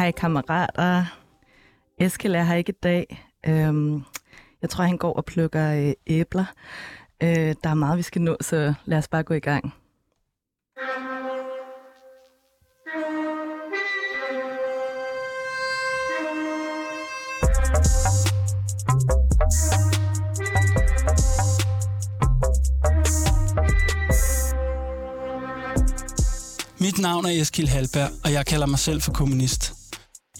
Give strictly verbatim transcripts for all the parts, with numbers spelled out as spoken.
hej kammerater, Eskil er her ikke i dag. Øhm, jeg tror, han går og plukker øh, æbler. Øh, der er meget, vi skal nå, så lad os bare gå i gang. Mit navn er Eskil Halberg, og jeg kalder mig selv for kommunist.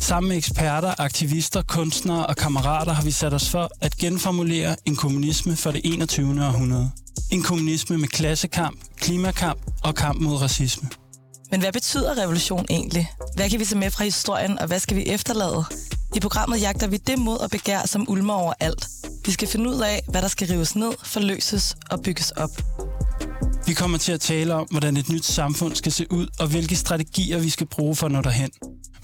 Sammen med eksperter, aktivister, kunstnere og kammerater har vi sat os for at genformulere en kommunisme for det enogtyvende århundrede. En kommunisme med klassekamp, klimakamp og kamp mod racisme. Men hvad betyder revolution egentlig? Hvad kan vi tage med fra historien, og hvad skal vi efterlade? I programmet jagter vi det mod og begær, som ulmer overalt. Vi skal finde ud af, hvad der skal rives ned, forløses og bygges op. Vi kommer til at tale om, hvordan et nyt samfund skal se ud, og hvilke strategier vi skal bruge for at nå derhen.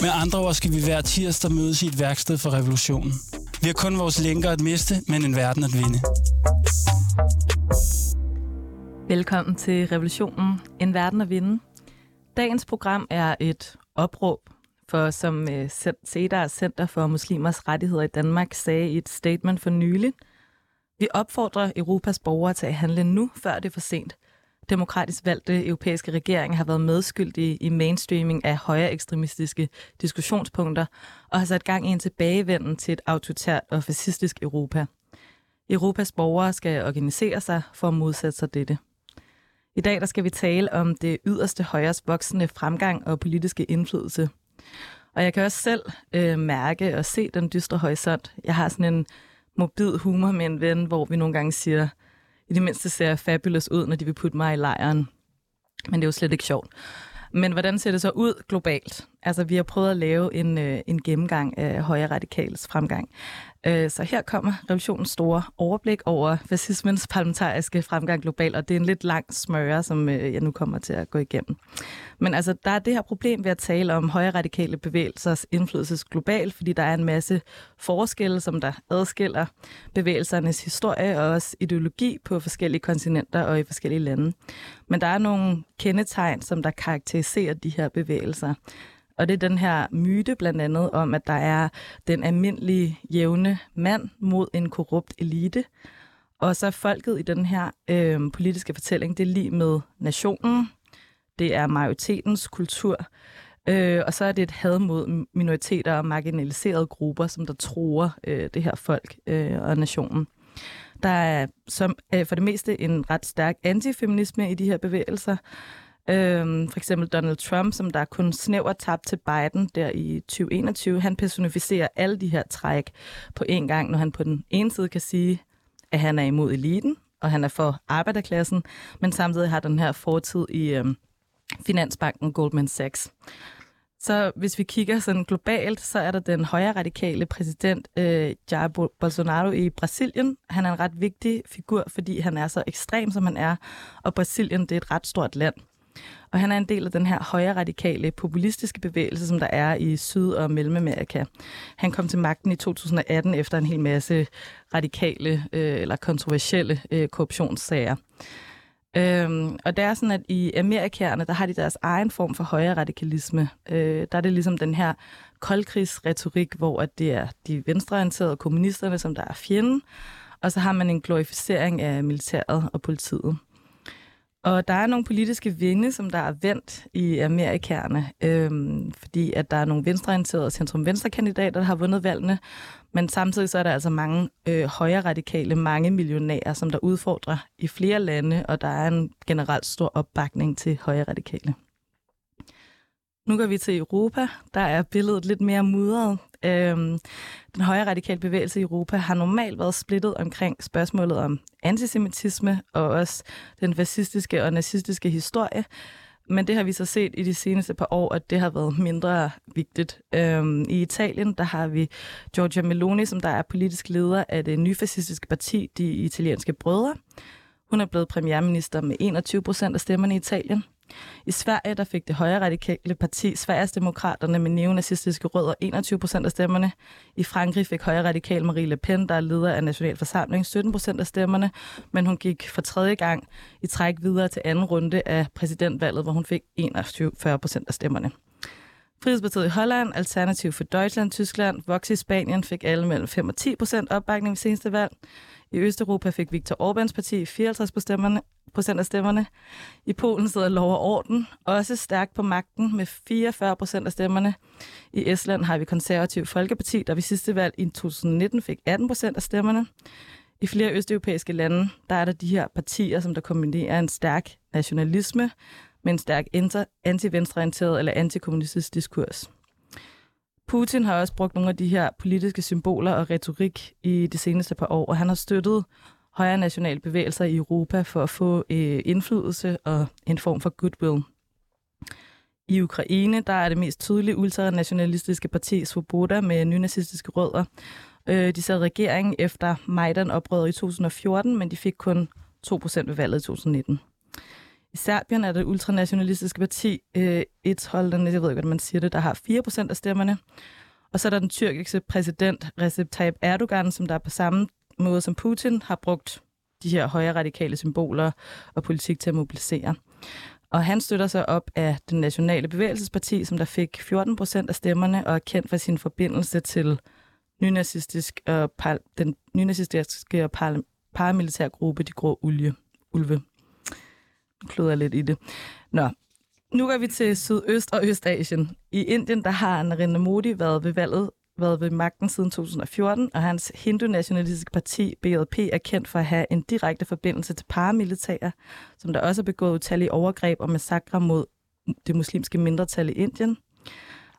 Med andre ord skal vi hver tirsdag mødes i et værksted for revolutionen. Vi har kun vores lænker at miste, men en verden at vinde. Velkommen til Revolutionen, en verden at vinde. Dagens program er et opråb, for som SEDAR, Center for Muslimers Rettigheder i Danmark, sagde i et statement for nylig, vi opfordrer Europas borgere til at handle nu, før det er for sent. Demokratisk valgte europæiske regeringer har været medskyldige i mainstreaming af højere ekstremistiske diskussionspunkter og har sat gang i en tilbagevenden til et autoritært og fascistisk Europa. Europas borgere skal organisere sig for at modsætte sig dette. I dag der skal vi tale om det yderste højres voksende fremgang og politiske indflydelse. Og jeg kan også selv øh, mærke og se den dystre horisont. Jeg har sådan en morbid humor med en ven, hvor vi nogle gange siger, i det mindste ser jeg fabulous ud, når de vil putte mig i lejren. Men det er jo slet ikke sjovt. Men hvordan ser det så ud globalt? Altså, vi har prøvet at lave en, øh, en gennemgang af højre radikals fremgang. Øh, så her kommer revolutionens store overblik over fascismens parlamentariske fremgang globalt, og det er en lidt lang smøre, som øh, jeg nu kommer til at gå igennem. Men altså, der er det her problem ved at tale om højre radikale bevægelsers indflydelse globalt, fordi der er en masse forskelle, som der adskiller bevægelsernes historie og også ideologi på forskellige kontinenter og i forskellige lande. Men der er nogle kendetegn, som der karakteriserer de her bevægelser. Og det er den her myte blandt andet om, at der er den almindelige jævne mand mod en korrupt elite. Og så folket i den her øh, politiske fortælling, det er lig med nationen, det er majoritetens kultur, øh, og så er det et had mod minoriteter og marginaliserede grupper, som der truer øh, det her folk øh, og nationen. Der er som, øh, for det meste en ret stærk antifeminisme i de her bevægelser. Øhm, for eksempel Donald Trump, som der kun snævert tabte til Biden der i tyve enogtyve, han personificerer alle de her træk på en gang, når han på den ene side kan sige, at han er imod eliten, og han er for arbejderklassen, men samtidig har den her fortid i øhm, finansbanken Goldman Sachs. Så hvis vi kigger sådan globalt, så er der den højre radikale præsident øh, Jair Bolsonaro i Brasilien. Han er en ret vigtig figur, fordi han er så ekstrem, som han er, og Brasilien det er et ret stort land. Og han er en del af den her højre radikale populistiske bevægelse, som der er i Syd- og Mellemamerika. Han kom til magten i to tusind og atten efter en hel masse radikale øh, eller kontroversielle øh, korruptionssager. Øhm, og det er sådan, at i amerikanerne, der har de deres egen form for højre radikalisme. Øh, der er det ligesom den her koldkrigsretorik, hvor at det er de venstreorienterede kommunisterne, som der er fjenden. Og så har man en glorificering af militæret og politiet. Og der er nogle politiske vinde, som der er vendt i amerikanerne, øhm, fordi at der er nogle venstreorienterede og centrum-venstre-kandidater, der har vundet valgene, men samtidig så er der altså mange øh, højre radikale, mange millionærer, som der udfordrer i flere lande, og der er en generelt stor opbakning til højre radikale. Nu går vi til Europa. Der er billedet lidt mere mudret. Øhm, den højre radikale bevægelse i Europa har normalt været splittet omkring spørgsmålet om antisemitisme og også den fascistiske og nazistiske historie. Men det har vi så set i de seneste par år, at det har været mindre vigtigt. Øhm, I Italien, der har vi Giorgia Meloni, som der er politisk leder af det nyfascistiske parti, De Italienske Brødre. Hun er blevet premierminister med enogtyve procent af stemmerne i Italien. I Sverige, der fik det højre radikale parti Sveriges Demokraterne med neonazistiske rødder enogtyve procent af stemmerne. I Frankrig fik højre radikal Marine Le Pen, der er leder af Nationalforsamling, sytten procent af stemmerne, men hun gik for tredje gang i træk videre til anden runde af præsidentvalget, hvor hun fik enogfyrre procent af stemmerne. Frihedspartiet i Holland, Alternativ for Deutschland, Tyskland, Vox i Spanien fik alle mellem fem og ti procent opbakning ved seneste valg. I Østeuropa fik Viktor Orbáns parti fireoghalvtreds procent af stemmerne. I Polen sidder Lov og Orden, også stærkt på magten med fireogfyrre procent af stemmerne. I Estland har vi Konservativt Folkeparti, der ved sidste valg i to tusind nitten fik atten procent af stemmerne. I flere østeuropæiske lande, der er der de her partier, som der kombinerer en stærk nationalisme med en stærk anti-venstreorienteret eller antikommunistisk diskurs. Putin har også brugt nogle af de her politiske symboler og retorik i de seneste par år, og han har støttet højre nationale bevægelser i Europa for at få øh, indflydelse og en form for goodwill. I Ukraine der er det mest tydelige ultranationalistiske parti Svoboda med nynazistiske rødder. Øh, de sad regeringen efter Majdan-oprøret i to tusind fjorten, men de fik kun to procent ved valget i to tusind nitten. I Serbien er det ultranationalistiske parti, øh, Etholderne, jeg ved ikke, hvordan man siger det, der har fire procent af stemmerne. Og så er der den tyrkiske præsident Recep Tayyip Erdogan, som der på samme måde som Putin har brugt de her højre radikale symboler og politik til at mobilisere. Og han støtter sig op af den nationale bevægelsesparti, som der fik fjorten procent af stemmerne og er kendt for sin forbindelse til nynazistisk og par- den nynazistiske og par- paramilitærgruppe De Grå Ulve. Ulve. Kluder lidt i det. Nå, nu går vi til Sydøst- og Østasien. I Indien, der har Narendra Modi været ved valget, været ved magten siden to tusind fjorten, og hans hindu-nationalistiske parti, B J P, er kendt for at have en direkte forbindelse til paramilitære, som der også har begået utallige overgreb og massakre mod det muslimske mindretal i Indien.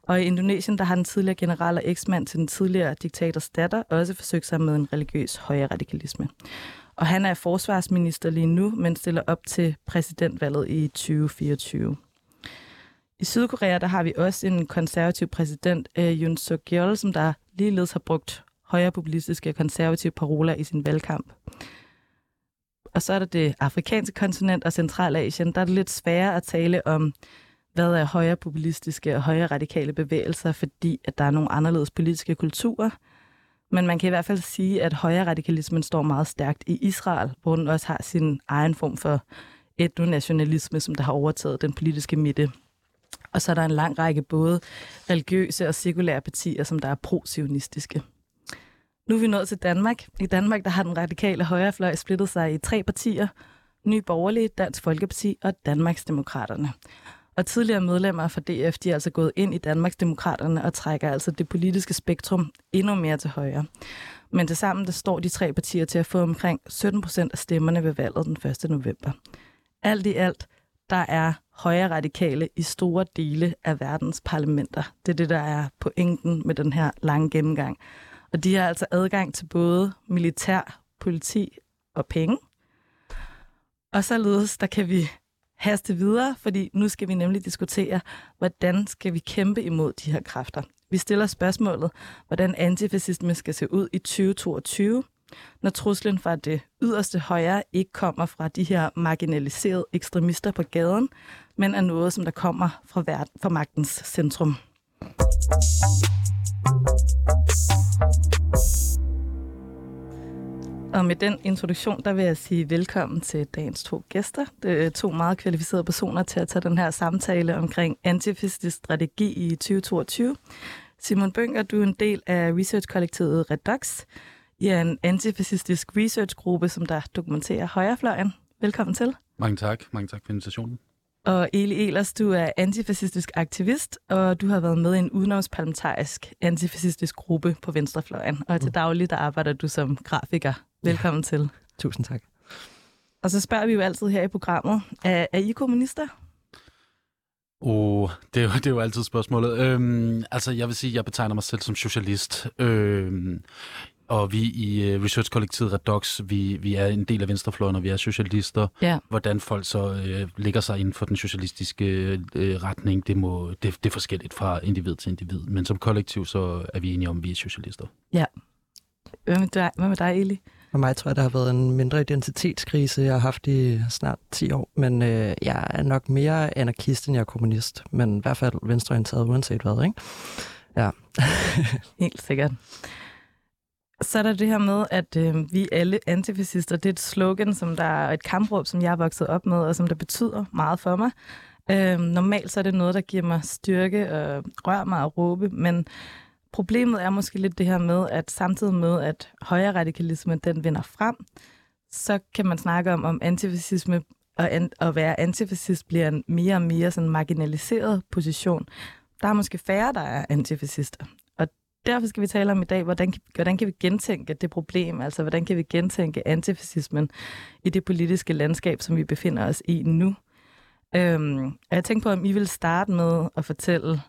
Og i Indonesien, der har den tidligere general og eksmand til den tidligere diktators datter også forsøgt sig med en religiøs højre radikalisme. Og han er forsvarsminister lige nu, men stiller op til præsidentvalget i tyve fireogtyve. I Sydkorea der har vi også en konservativ præsident, øh, Jun Sook Gjold, som der ligeledes har brugt højre populistiske og konservative paroler i sin valgkamp. Og så er der det afrikanske kontinent og Centralasien. Der er det lidt sværere at tale om, hvad er højre populistiske og højre radikale bevægelser, fordi at der er nogle anderledes politiske kulturer. Men man kan i hvert fald sige, at højre radikalismen står meget stærkt i Israel, hvor den også har sin egen form for etnonationalisme, som der har overtaget den politiske midte. Og så er der en lang række både religiøse og sekulære partier, som der er pro-sionistiske. Nu er vi nået til Danmark. I Danmark der har den radikale højrefløj splittet sig i tre partier. Nye Borgerlige, Dansk Folkeparti og Danmarksdemokraterne. Og tidligere medlemmer fra D F, de er altså gået ind i Danmarksdemokraterne og trækker altså det politiske spektrum endnu mere til højre. Men tilsammen der står de tre partier til at få omkring sytten procent af stemmerne ved valget den første november. Alt i alt, der er højre radikale i store dele af verdens parlamenter. Det er det, der er pointen med den her lange gennemgang. Og de har altså adgang til både militær, politi og penge. Og således, der kan vi haste videre, fordi nu skal vi nemlig diskutere, hvordan skal vi kæmpe imod de her kræfter. Vi stiller spørgsmålet, hvordan antifascisme skal se ud i tyve toogtyve, når truslen fra det yderste højre ikke kommer fra de her marginaliserede ekstremister på gaden, men er noget, som der kommer fra, verden, fra magtens centrum. Og med den introduktion, der vil jeg sige velkommen til dagens to gæster. Det er to meget kvalificerede personer til at tage den her samtale omkring antifascistisk strategi i tyve toogtyve. Simon Bünger, du er en del af researchkollektivet Redox. I er en antifascistisk researchgruppe, som der dokumenterer højrefløjen. Velkommen til. Mange tak. Mange tak for invitationen. Og Eli Ehlers, du er antifascistisk aktivist, og du har været med i en udenomsparlamentarisk antifascistisk gruppe på venstrefløjen. Og til daglig, der arbejder du som grafiker. Velkommen ja. til. Tusind tak. Og så spørger vi jo altid her i programmet, er, er I kommunister? Åh, oh, det, det er jo altid spørgsmålet. Øhm, altså, jeg vil sige, jeg betegner mig selv som socialist. Øhm, Og vi i research-kollektivet Redox, vi, vi er en del af venstrefløjen, og vi er socialister. Ja. Hvordan folk så øh, lægger sig inden for den socialistiske øh, retning, det, må, det, det er forskelligt fra individ til individ. Men som kollektiv, så er vi enige om, at vi er socialister. Ja. Hvad med dig, Hvad med dig Eli? For mig tror jeg, der har været en mindre identitetskrise, jeg har haft i snart ti år. Men øh, jeg er nok mere anarkist, end jeg er kommunist. Men i hvert fald venstreorienteret, uanset hvad, ikke? Ja. Helt sikkert. Så er der det her med, at øh, vi alle antifascister, det er et slogan, som der er et kampråb, som jeg er vokset op med, og som der betyder meget for mig. Øh, normalt så er det noget, der giver mig styrke og rører mig og råbe, men problemet er måske lidt det her med, at samtidig med, at højre radikalisme, den vinder frem, så kan man snakke om, om antifascisme og an- at være antifascist bliver en mere og mere sådan marginaliseret position. Der er måske færre, der er antifascister. Derfor skal vi tale om i dag, hvordan, hvordan kan vi gentænke det problem, altså hvordan kan vi gentænke antifascismen i det politiske landskab, som vi befinder os i nu. Øhm, og jeg tænkte på, om I vil starte med at fortælle,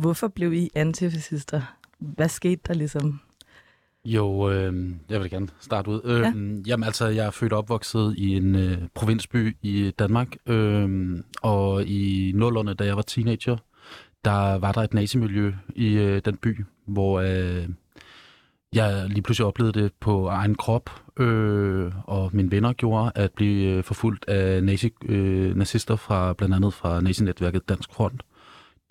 hvorfor blev I antifascister? Hvad skete der ligesom? Jo, øh, jeg vil gerne starte ud. Øh, ja. Jamen altså, jeg er født og opvokset i en øh, provinsby i Danmark, øh, og i nullerne, da jeg var teenager, der var der et nazimiljø i øh, den by, hvor øh, jeg lige pludselig oplevede det på egen krop, øh, og mine venner gjorde at blive forfulgt af nazi, øh, nazister fra blandt andet fra nazinetværket Dansk Front.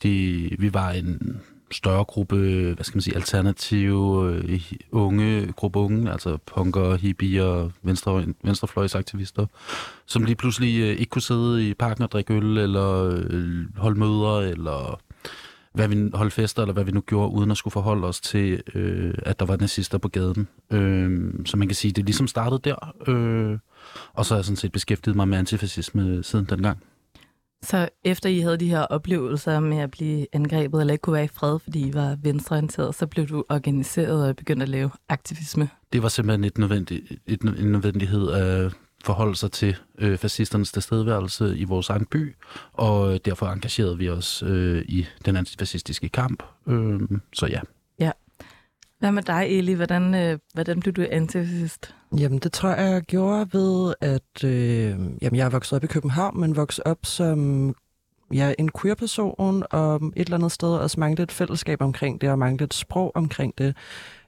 De, vi var en større gruppe, hvad skal man sige, alternative øh, unge, gruppe unge, altså punker, hippier, venstre, venstrefløjsaktivister, som lige pludselig øh, ikke kunne sidde i parken og drikke øl, eller øh, holde møder, eller hvad vi holdt fester, eller hvad vi nu gjorde, uden at skulle forholde os til, øh, at der var nazister på gaden. Øh, så man kan sige, det ligesom startede der, øh, og så har jeg sådan set beskæftiget mig med antifascisme siden dengang. Så efter I havde de her oplevelser med at blive angrebet, eller ikke kunne være i fred, fordi I var venstreorienteret, så blev du organiseret og begyndte at lave aktivisme? Det var simpelthen et nødvendig, et, en nødvendighed af forholde sig til øh, fascisternes tilstedeværelse i vores egen by, og øh, derfor engagerede vi os øh, i den antifascistiske kamp. Øh, så ja. Ja. Hvad med dig, Eli? Hvordan, øh, hvordan blev du antifascist? Jamen, det tror jeg, jeg gjorde ved, at øh, jamen, jeg er vokset op i København, men vokset op som ja, en queer-person, og et eller andet sted også manglede et fællesskab omkring det, og manglede et sprog omkring det.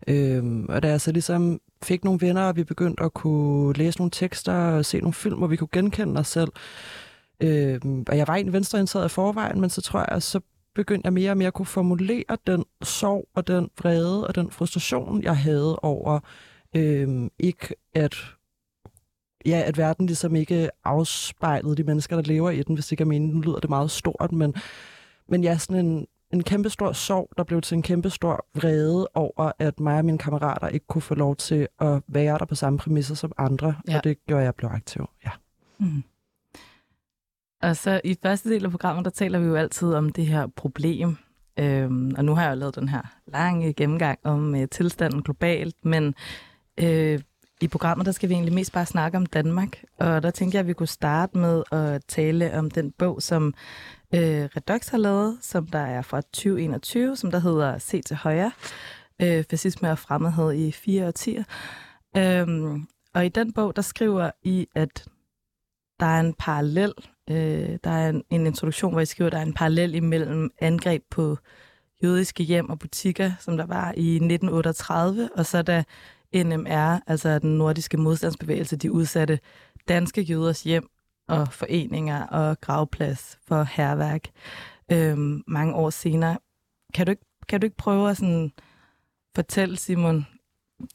Øh, og da jeg så ligesom fik nogle venner, og vi begyndte at kunne læse nogle tekster og se nogle film, hvor vi kunne genkende os selv. Øh, og jeg var egentlig venstreorienteret i forvejen, men så tror jeg, så begyndte jeg mere og mere at kunne formulere den sorg og den vrede og den frustration, jeg havde over øh, ikke at, ja, at verden ligesom ikke afspejlede de mennesker, der lever i den, hvis det ikke er meningen. Nu lyder det meget stort, men, men ja, sådan en En kæmpestor sorg, der blev til en kæmpestor vrede over, at mig og mine kammerater ikke kunne få lov til at være der på samme præmisser som andre, ja. Og det gjorde, at jeg blev aktiv. Ja. Mm. Og så i første del af programmet, der taler vi jo altid om det her problem. Øhm, og nu har jeg jo lavet den her lange gennemgang om øh, tilstanden globalt, men øh, i programmet, der skal vi egentlig mest bare snakke om Danmark. Og der tænker jeg, at vi kunne starte med at tale om den bog, som Øh, Redox har lavet, som der er fra tyve enogtyve, som der hedder Se til højre, øh, fascisme og fremmedhed i fire årtier. Øhm, og i den bog, der skriver I, at der er en parallel, øh, der er en, en introduktion, hvor I skriver, at der er en parallel imellem angreb på jødiske hjem og butikker, som der var i nitten otteogtredive, og så da N M R, altså den nordiske modstandsbevægelse, de udsatte danske jøders hjem og foreninger og gravplads for hærværk øhm, mange år senere. Kan du ikke, kan du ikke prøve at sådan fortælle, Simon,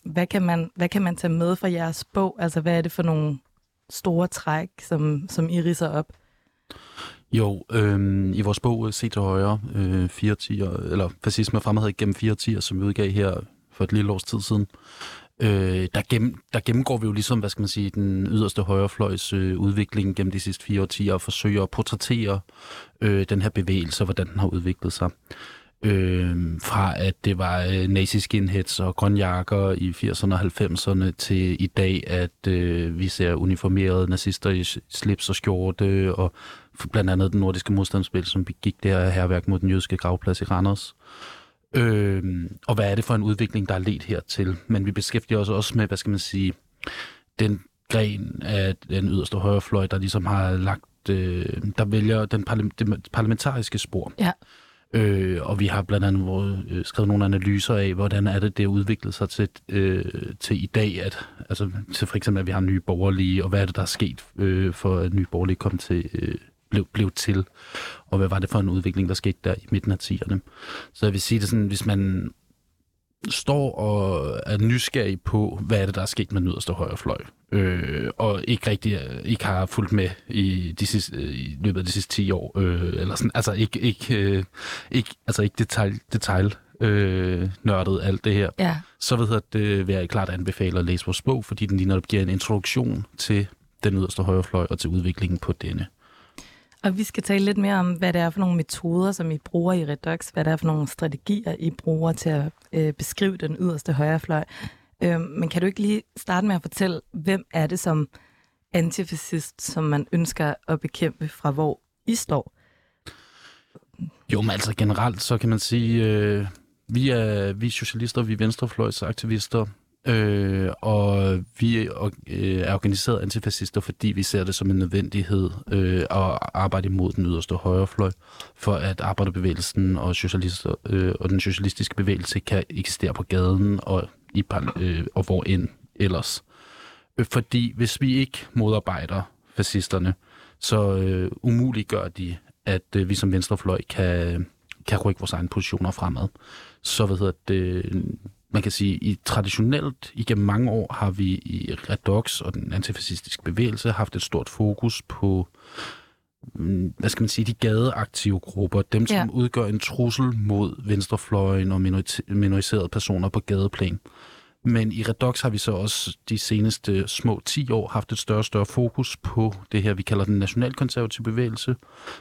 hvad kan, man, hvad kan man tage med fra jeres bog? Altså, hvad er det for nogle store træk, som, som I ridser op? Jo, øhm, i vores bog Se til højre, øh, fire tier, eller fascisme og fremmedhed gennem fire tier, som vi udgav her for et lille års tid siden, Øh, der, gennem, der gennemgår vi jo ligesom, hvad skal man sige, den yderste højrefløjs øh, udvikling gennem de sidste fire årtier og forsøger at portrættere øh, den her bevægelse, hvordan den har udviklet sig. Øh, fra at det var øh, nazi-skinheads og grønjakker i firserne og halvfemserne til i dag, at øh, vi ser uniformerede nazister i slips og skjorte, og blandt andet den nordiske modstandsbevægelse, som begik det her hærværk mod den jødiske gravplads i Randers. Øh, og hvad er det for en udvikling, der er ledt hertil? Men vi beskæftiger os også med, hvad skal man sige, den gren af den yderste højrefløj, der ligesom har lagt, øh, der vælger den parlamentariske spor. Ja. Øh, og vi har blandt andet øh, skrevet nogle analyser af, hvordan er det, det har udviklet sig til, øh, til i dag, at, altså til for eksempel, at vi har Nye Borgerlige, og hvad er det, der er sket øh, for, at Nye Borgerlige kom til, øh, blev, blev til, og hvad var det for en udvikling, der skete der i midten af tierne. Så jeg vil sige det sådan, hvis man står og er nysgerrig på, hvad er det, der er sket med den yderste højrefløj, øh, og ikke rigtig ikke har fulgt med i, de sidste, i løbet af de sidste ti år, øh, eller sådan, altså ikke, ikke, øh, ikke, altså ikke detalj, detalj øh, nørdet alt det her, ja. Så ved jeg, det vil jeg klart anbefale at læse vores bog, fordi den lige netop giver en introduktion til den yderste højrefløj og til udviklingen på denne. Og vi skal tale lidt mere om, hvad det er for nogle metoder, som I bruger i Redox, hvad det er for nogle strategier, I bruger til at øh, beskrive den yderste højrefløj. Øh, men kan du ikke lige starte med at fortælle, hvem er det som antifascist, som man ønsker at bekæmpe fra, hvor I står? Jo, men altså generelt, så kan man sige, øh, vi er vi er socialister, vi er venstrefløjsaktivister, Øh, og vi er organiseret antifascister, fordi vi ser det som en nødvendighed øh, at arbejde imod den yderste højrefløj, for at arbejderbevægelsen og, socialister, øh, og den socialistiske bevægelse kan eksistere på gaden og, i, øh, og hvor end ellers. Fordi hvis vi ikke modarbejder fascisterne, så øh, umuliggør de, at øh, vi som venstrefløj kan, kan rykke vores egne positioner fremad. Så hvad hedder det... Man kan sige, i traditionelt igennem mange år har vi i Redox og den antifascistiske bevægelse haft et stort fokus på, hvad skal man sige, de gadeaktive grupper, dem som ja. udgør en trussel mod venstrefløjen og minoriserede personer på gadeplan. Men i Redox har vi så også de seneste små ti år haft et større og større fokus på det her, vi kalder den nationalkonservative bevægelse,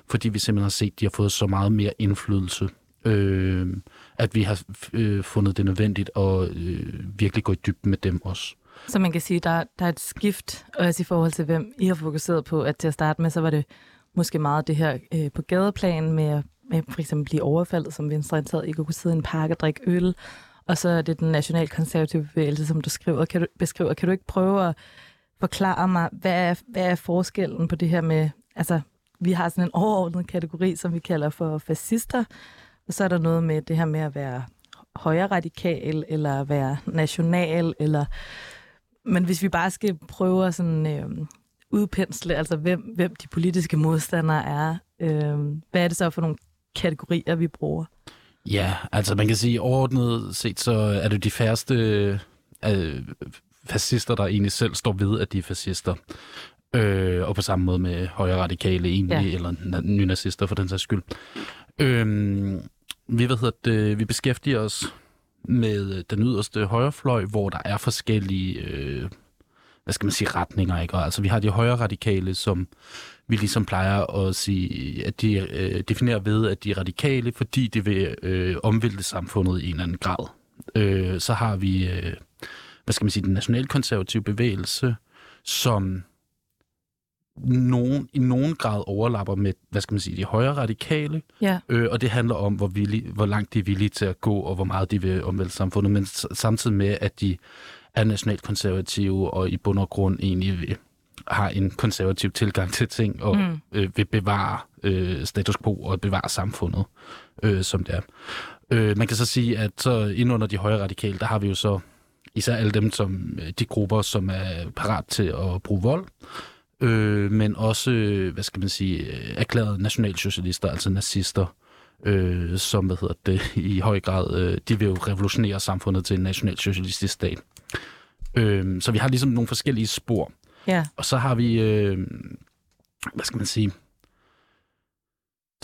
fordi vi simpelthen har set, at de har fået så meget mere indflydelse. Øh, at vi har øh, fundet det nødvendigt at øh, virkelig gå i dybden med dem også. Så man kan sige, at der, der er et skift også i forhold til, hvem I har fokuseret på, at til at starte med, så var det måske meget det her øh, på gadeplan med, med for eksempel blive overfaldet som venstreorienteret, ikke kunne sidde i en park og drikke øl, og så er det den nationalkonservative bevægelse, som du skriver, kan du, beskriver. Kan du ikke prøve at forklare mig, hvad er, hvad er forskellen på det her med, altså vi har sådan en overordnet kategori, som vi kalder for fascister, og så er der noget med det her med at være højreradikal, eller være national, eller... Men hvis vi bare skal prøve at sådan, øh, udpensle, altså hvem, hvem de politiske modstandere er, øh, hvad er det så for nogle kategorier, vi bruger? Ja, altså man kan sige, overordnet set, så er det de færreste øh, fascister, der egentlig selv står ved, at de er fascister. Øh, og på samme måde med højreradikale egentlig, ja. Eller nynazister for den sags skyld. Øhm, vi, hvad hedder det, vi beskæftiger os med den yderste højrefløj, hvor der er forskellige øh, hvad skal man sige, retninger. Ikke? Og altså, vi har de højreradikale, som vi ligesom plejer at sige, at de øh, definerer ved, at de er radikale, fordi de vil øh, omvælte samfundet i en eller anden grad. Øh, så har vi øh, hvad skal man sige, den nationalkonservative bevægelse, som Nogen, i nogen grad overlapper med, hvad skal man sige, de højre radikale, ja. øh, og det handler om, hvor, villige, hvor langt de er villige til at gå, og hvor meget de vil omvælde samfundet, men samtidig med, at de er nationalkonservative, og i bund og grund egentlig vil, har en konservativ tilgang til ting, og mm. øh, vil bevare øh, status quo og bevare samfundet, øh, som det er. Øh, man kan så sige, at så ind under de højre radikale, der har vi jo så især alle dem, som, de grupper, som er parat til at bruge vold, Øh, men også, hvad skal man sige, erklærede nationalsocialister, altså nazister, øh, som, hvad hedder det, i høj grad, øh, de vil jo revolutionere samfundet til en nationalsocialistisk stat. Øh, så vi har ligesom nogle forskellige spor. Ja. Og så har vi, øh, hvad skal man sige,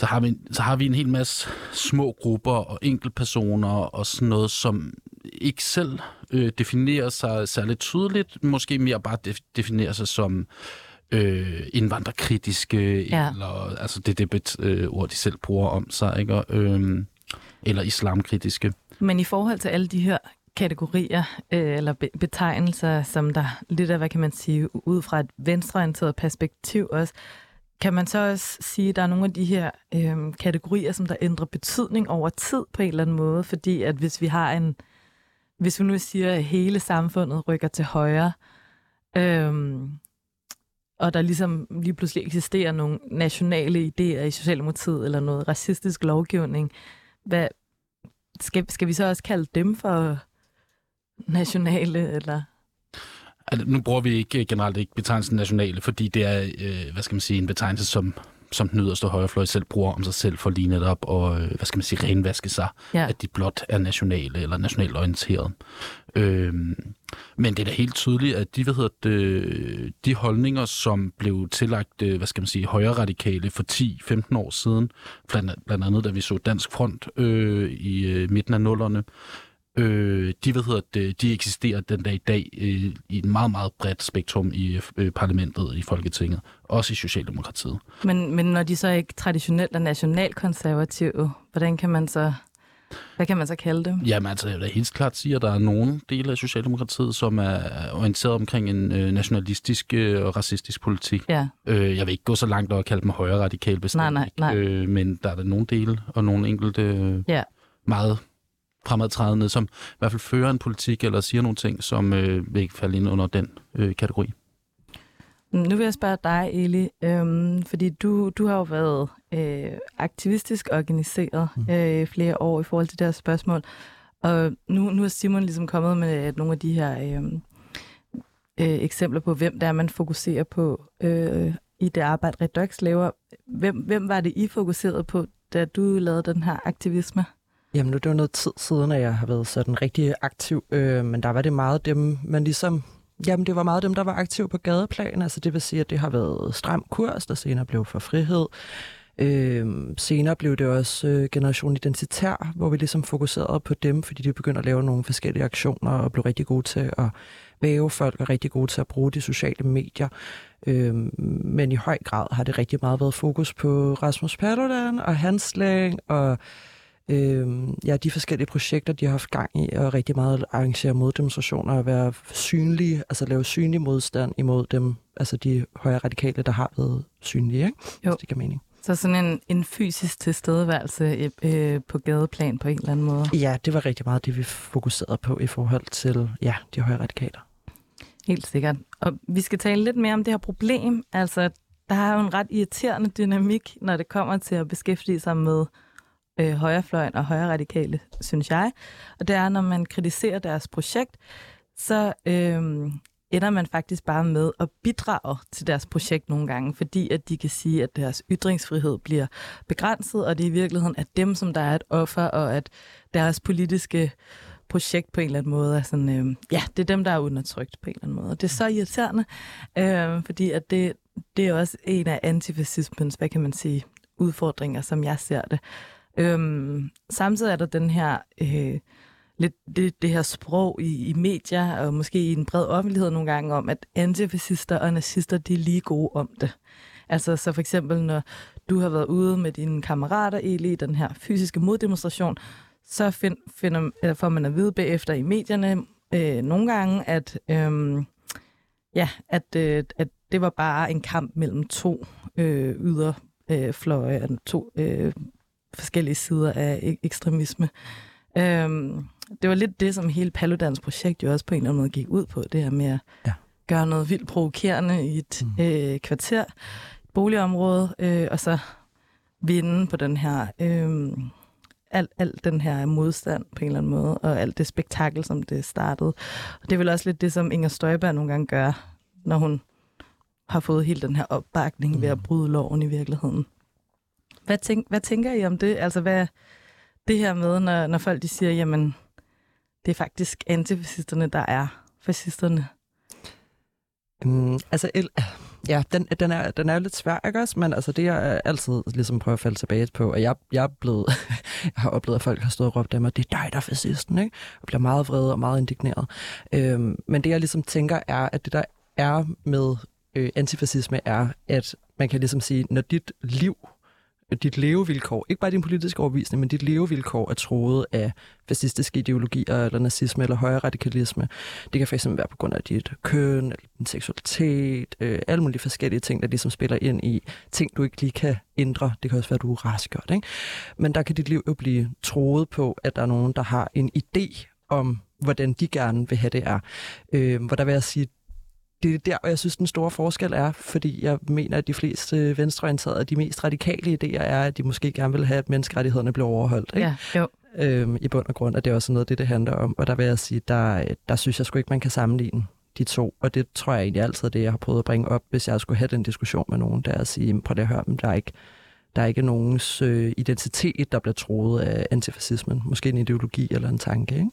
så har vi, så har vi en hel masse små grupper og enkeltpersoner og sådan noget, som ikke selv øh, definerer sig særligt tydeligt, måske mere bare def- definerer sig som Øh, indvandrerkritiske, ja. Eller altså det er det øh, ord, de selv bruger om sig, ikke? Og, øh, eller islamkritiske. Men i forhold til alle de her kategorier øh, eller be- betegnelser, som der lidt af, hvad kan man sige, ud fra et venstreorienteret perspektiv også, Kan man så også sige, at der er nogle af de her øh, kategorier, som der ændrer betydning over tid på en eller anden måde? Fordi at hvis vi har en, hvis vi nu siger, at hele samfundet rykker til højre, øh, og der ligesom lige pludselig eksisterer nogle nationale idéer i Socialdemokratiet eller noget racistisk lovgivning, hvad, skal, skal vi så også kalde dem for nationale eller... Altså, nu bruger vi ikke generelt ikke betegnelsen nationale, fordi det er, øh, hvad skal man sige, en betegnelse, som, som den yderste højrefløj selv bruger om sig selv for lige netop og øh, hvad skal man sige, renvaske sig, ja. At de blot er nationale eller nationalt orienterede. Øh, men det er da helt tydeligt, at de, hvad hedder det, de holdninger, som blev tillagt, hvad skal man sige, højreradikale for ti femten år siden, blandt, blandt andet da vi så Dansk Front øh, i midten af nullerne, Øh, de, hvad hedder det, de eksisterer den dag i dag øh, i et meget, meget bredt spektrum i øh, parlamentet, i Folketinget, også i Socialdemokratiet. Men, men når de så ikke traditionelt er nationalkonservative, hvordan kan man så, hvad kan man så kalde dem? Jamen altså, jeg vil da helt klart sige, at der er nogle dele af Socialdemokratiet, som er orienteret omkring en øh, nationalistisk øh, og racistisk politik. Ja. Øh, jeg vil ikke gå så langt over at kalde dem højre radikale bestemt, nej, nej, nej. Øh, men der er der nogle dele og nogle enkelte øh, ja. meget... fremadtrædende, som i hvert fald fører en politik eller siger nogle ting, som øh, vil ikke falde ind under den øh, kategori. Nu vil jeg spørge dig, Eli, øhm, fordi du, du har jo været øh, aktivistisk organiseret øh, flere år i forhold til det her spørgsmål, og nu, nu er Simon ligesom kommet med nogle af de her øh, øh, eksempler på, hvem der man fokuserer på øh, i det arbejde, Redox laver. Hvem, hvem var det, I fokuserede på, da du lavede den her aktivisme? Jamen nu er det jo noget tid siden, at jeg har været sådan rigtig aktiv, øh, men der var det meget dem, man ligesom, jamen det var meget dem, der var aktive på gadeplan, altså det vil sige, at det har været Stram Kurs, der senere blev For Frihed. Øh, senere blev det også øh, Generation Identitær, hvor vi ligesom fokuserede på dem, fordi de begyndte at lave nogle forskellige aktioner og blev rigtig gode til at væve folk og rigtig gode til at bruge de sociale medier. Øh, men i høj grad har det rigtig meget været fokus på Rasmus Paludan og hans slang og Øhm, ja, de forskellige projekter, de har haft gang i, og rigtig meget arrangere moddemonstrationer og være synlige, altså lave synlig modstand imod dem, altså de højre radikale, der har været synlige, ikke? Jo. Hvis det giver mening. Så sådan en, en fysisk tilstedeværelse øh, på gadeplan på en eller anden måde? Ja, det var rigtig meget det, vi fokuserede på i forhold til, ja, de højre radikaler. Helt sikkert. Og vi skal tale lidt mere om det her problem. Altså, der er jo en ret irriterende dynamik, når det kommer til at beskæftige sig med Øh, højrefløjen og højre radikale, synes jeg. Og det er, når man kritiserer deres projekt, så øh, ender man faktisk bare med at bidrage til deres projekt nogle gange, fordi at de kan sige, at deres ytringsfrihed bliver begrænset, og det er i virkeligheden at dem, som der er et offer, og at deres politiske projekt på en eller anden måde er sådan, øh, ja, det er dem, der er undertrykt på en eller anden måde. Og det er så irriterende, øh, fordi at det, det er også en af antifascismens, hvad kan man sige, udfordringer, som jeg ser det. Øhm, samtidig er der den her, øh, lidt, det, det her sprog i, i medier, og måske i en bred offentlighed nogle gange, om at antifascister og nazister, de er lige gode om det. Altså så for eksempel, når du har været ude med dine kammerater, Eli, i den her fysiske moddemonstration, så find, finder, eller får man at vide bagefter i medierne øh, nogle gange, at, øh, ja, at, øh, at det var bare en kamp mellem to øh, yderfløje, øh, to øh, forskellige sider af ekstremisme. Øhm, det var lidt det, som hele Paludans projekt jo også på en eller anden måde gik ud på, det her med at ja. gøre noget vildt provokerende i et mm. øh, kvarter, et boligområde, øh, og så vinde på den her, øh, al, al den her modstand på en eller anden måde, og alt det spektakel, som det startede. Og det er vel også lidt det, som Inger Støjberg nogle gange gør, når hun har fået hele den her opbakning mm. ved at bryde loven i virkeligheden. Hvad, tænk, hvad tænker I om det? Altså hvad det her med, når, når folk de siger, jamen det er faktisk antifascisterne, der er fascisterne? Mm, altså, ja, den, den, er, den er jo lidt svær, ikke også? Men altså, det jeg altid ligesom prøver at falde tilbage på, og jeg, jeg, er blevet, jeg har oplevet, at folk har stået og råbt af mig, det er dig, der er fascisten, ikke? Og bliver meget vred og meget indigneret. Øhm, men det jeg ligesom tænker er, at det der er med øh, antifascisme er, at man kan ligesom sige, når dit liv dit levevilkår, ikke bare din politiske overbevisning, men dit levevilkår er truet af fascistiske ideologier, eller nazisme, eller højre radikalisme. Det kan fx være på grund af dit køn, eller din seksualitet, øh, alle mulige forskellige ting, der ligesom spiller ind i ting, du ikke lige kan ændre. Det kan også være, at du er raskgjort, ikke? Men der kan dit liv jo blive truet på, at der er nogen, der har en idé om, hvordan de gerne vil have det er. Øh, hvor der vil jeg sige, det er der, og jeg synes, den store forskel er, fordi jeg mener, at de fleste venstreorienterede og de mest radikale idéer er, at de måske gerne vil have, at menneskerettighederne bliver overholdt, ikke? Ja, jo. Øhm, I bund og grund, og det er også noget, det, det handler om. Og der vil jeg sige, der, der synes jeg sgu ikke, man kan sammenligne de to. Og det tror jeg egentlig altid er det, jeg har prøvet at bringe op, hvis jeg skulle have den diskussion med nogen, der er at sige, prøv at høre, men der er ikke, der er ikke nogens øh, identitet, der bliver truet af antifascismen. Måske en ideologi eller en tanke, ikke?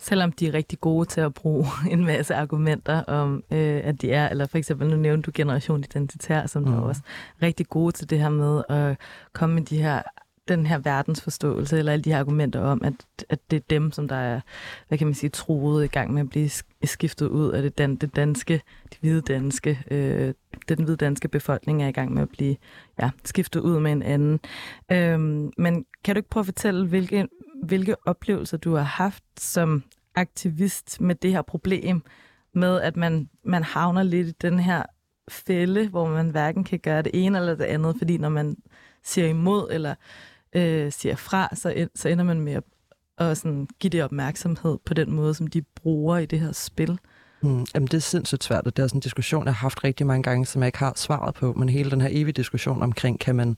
Selvom de er rigtig gode til at bruge en masse argumenter om, øh, at de er, eller for eksempel, nu nævnte du Generation Identitær, som mm. er også rigtig gode til det her med at komme med de her, den her verdensforståelse, eller alle de her argumenter om, at, at det er dem, som der er, hvad kan man sige, truet i gang med at blive skiftet ud, og det, dan, det danske, de hvide danske, øh, den hvide danske befolkning er i gang med at blive ja, skiftet ud med en anden. Øhm, men kan du ikke prøve at fortælle, hvilke... hvilke oplevelser du har haft som aktivist med det her problem, med at man, man havner lidt i den her fælde, hvor man hverken kan gøre det ene eller det andet, fordi når man siger imod eller øh, siger fra, så, så ender man med at og sådan, give det opmærksomhed på den måde, som de bruger i det her spil. Mm, jamen det er sindssygt svært, og det er sådan en diskussion, jeg har haft rigtig mange gange, som jeg ikke har svaret på, men hele den her evige diskussion omkring, kan man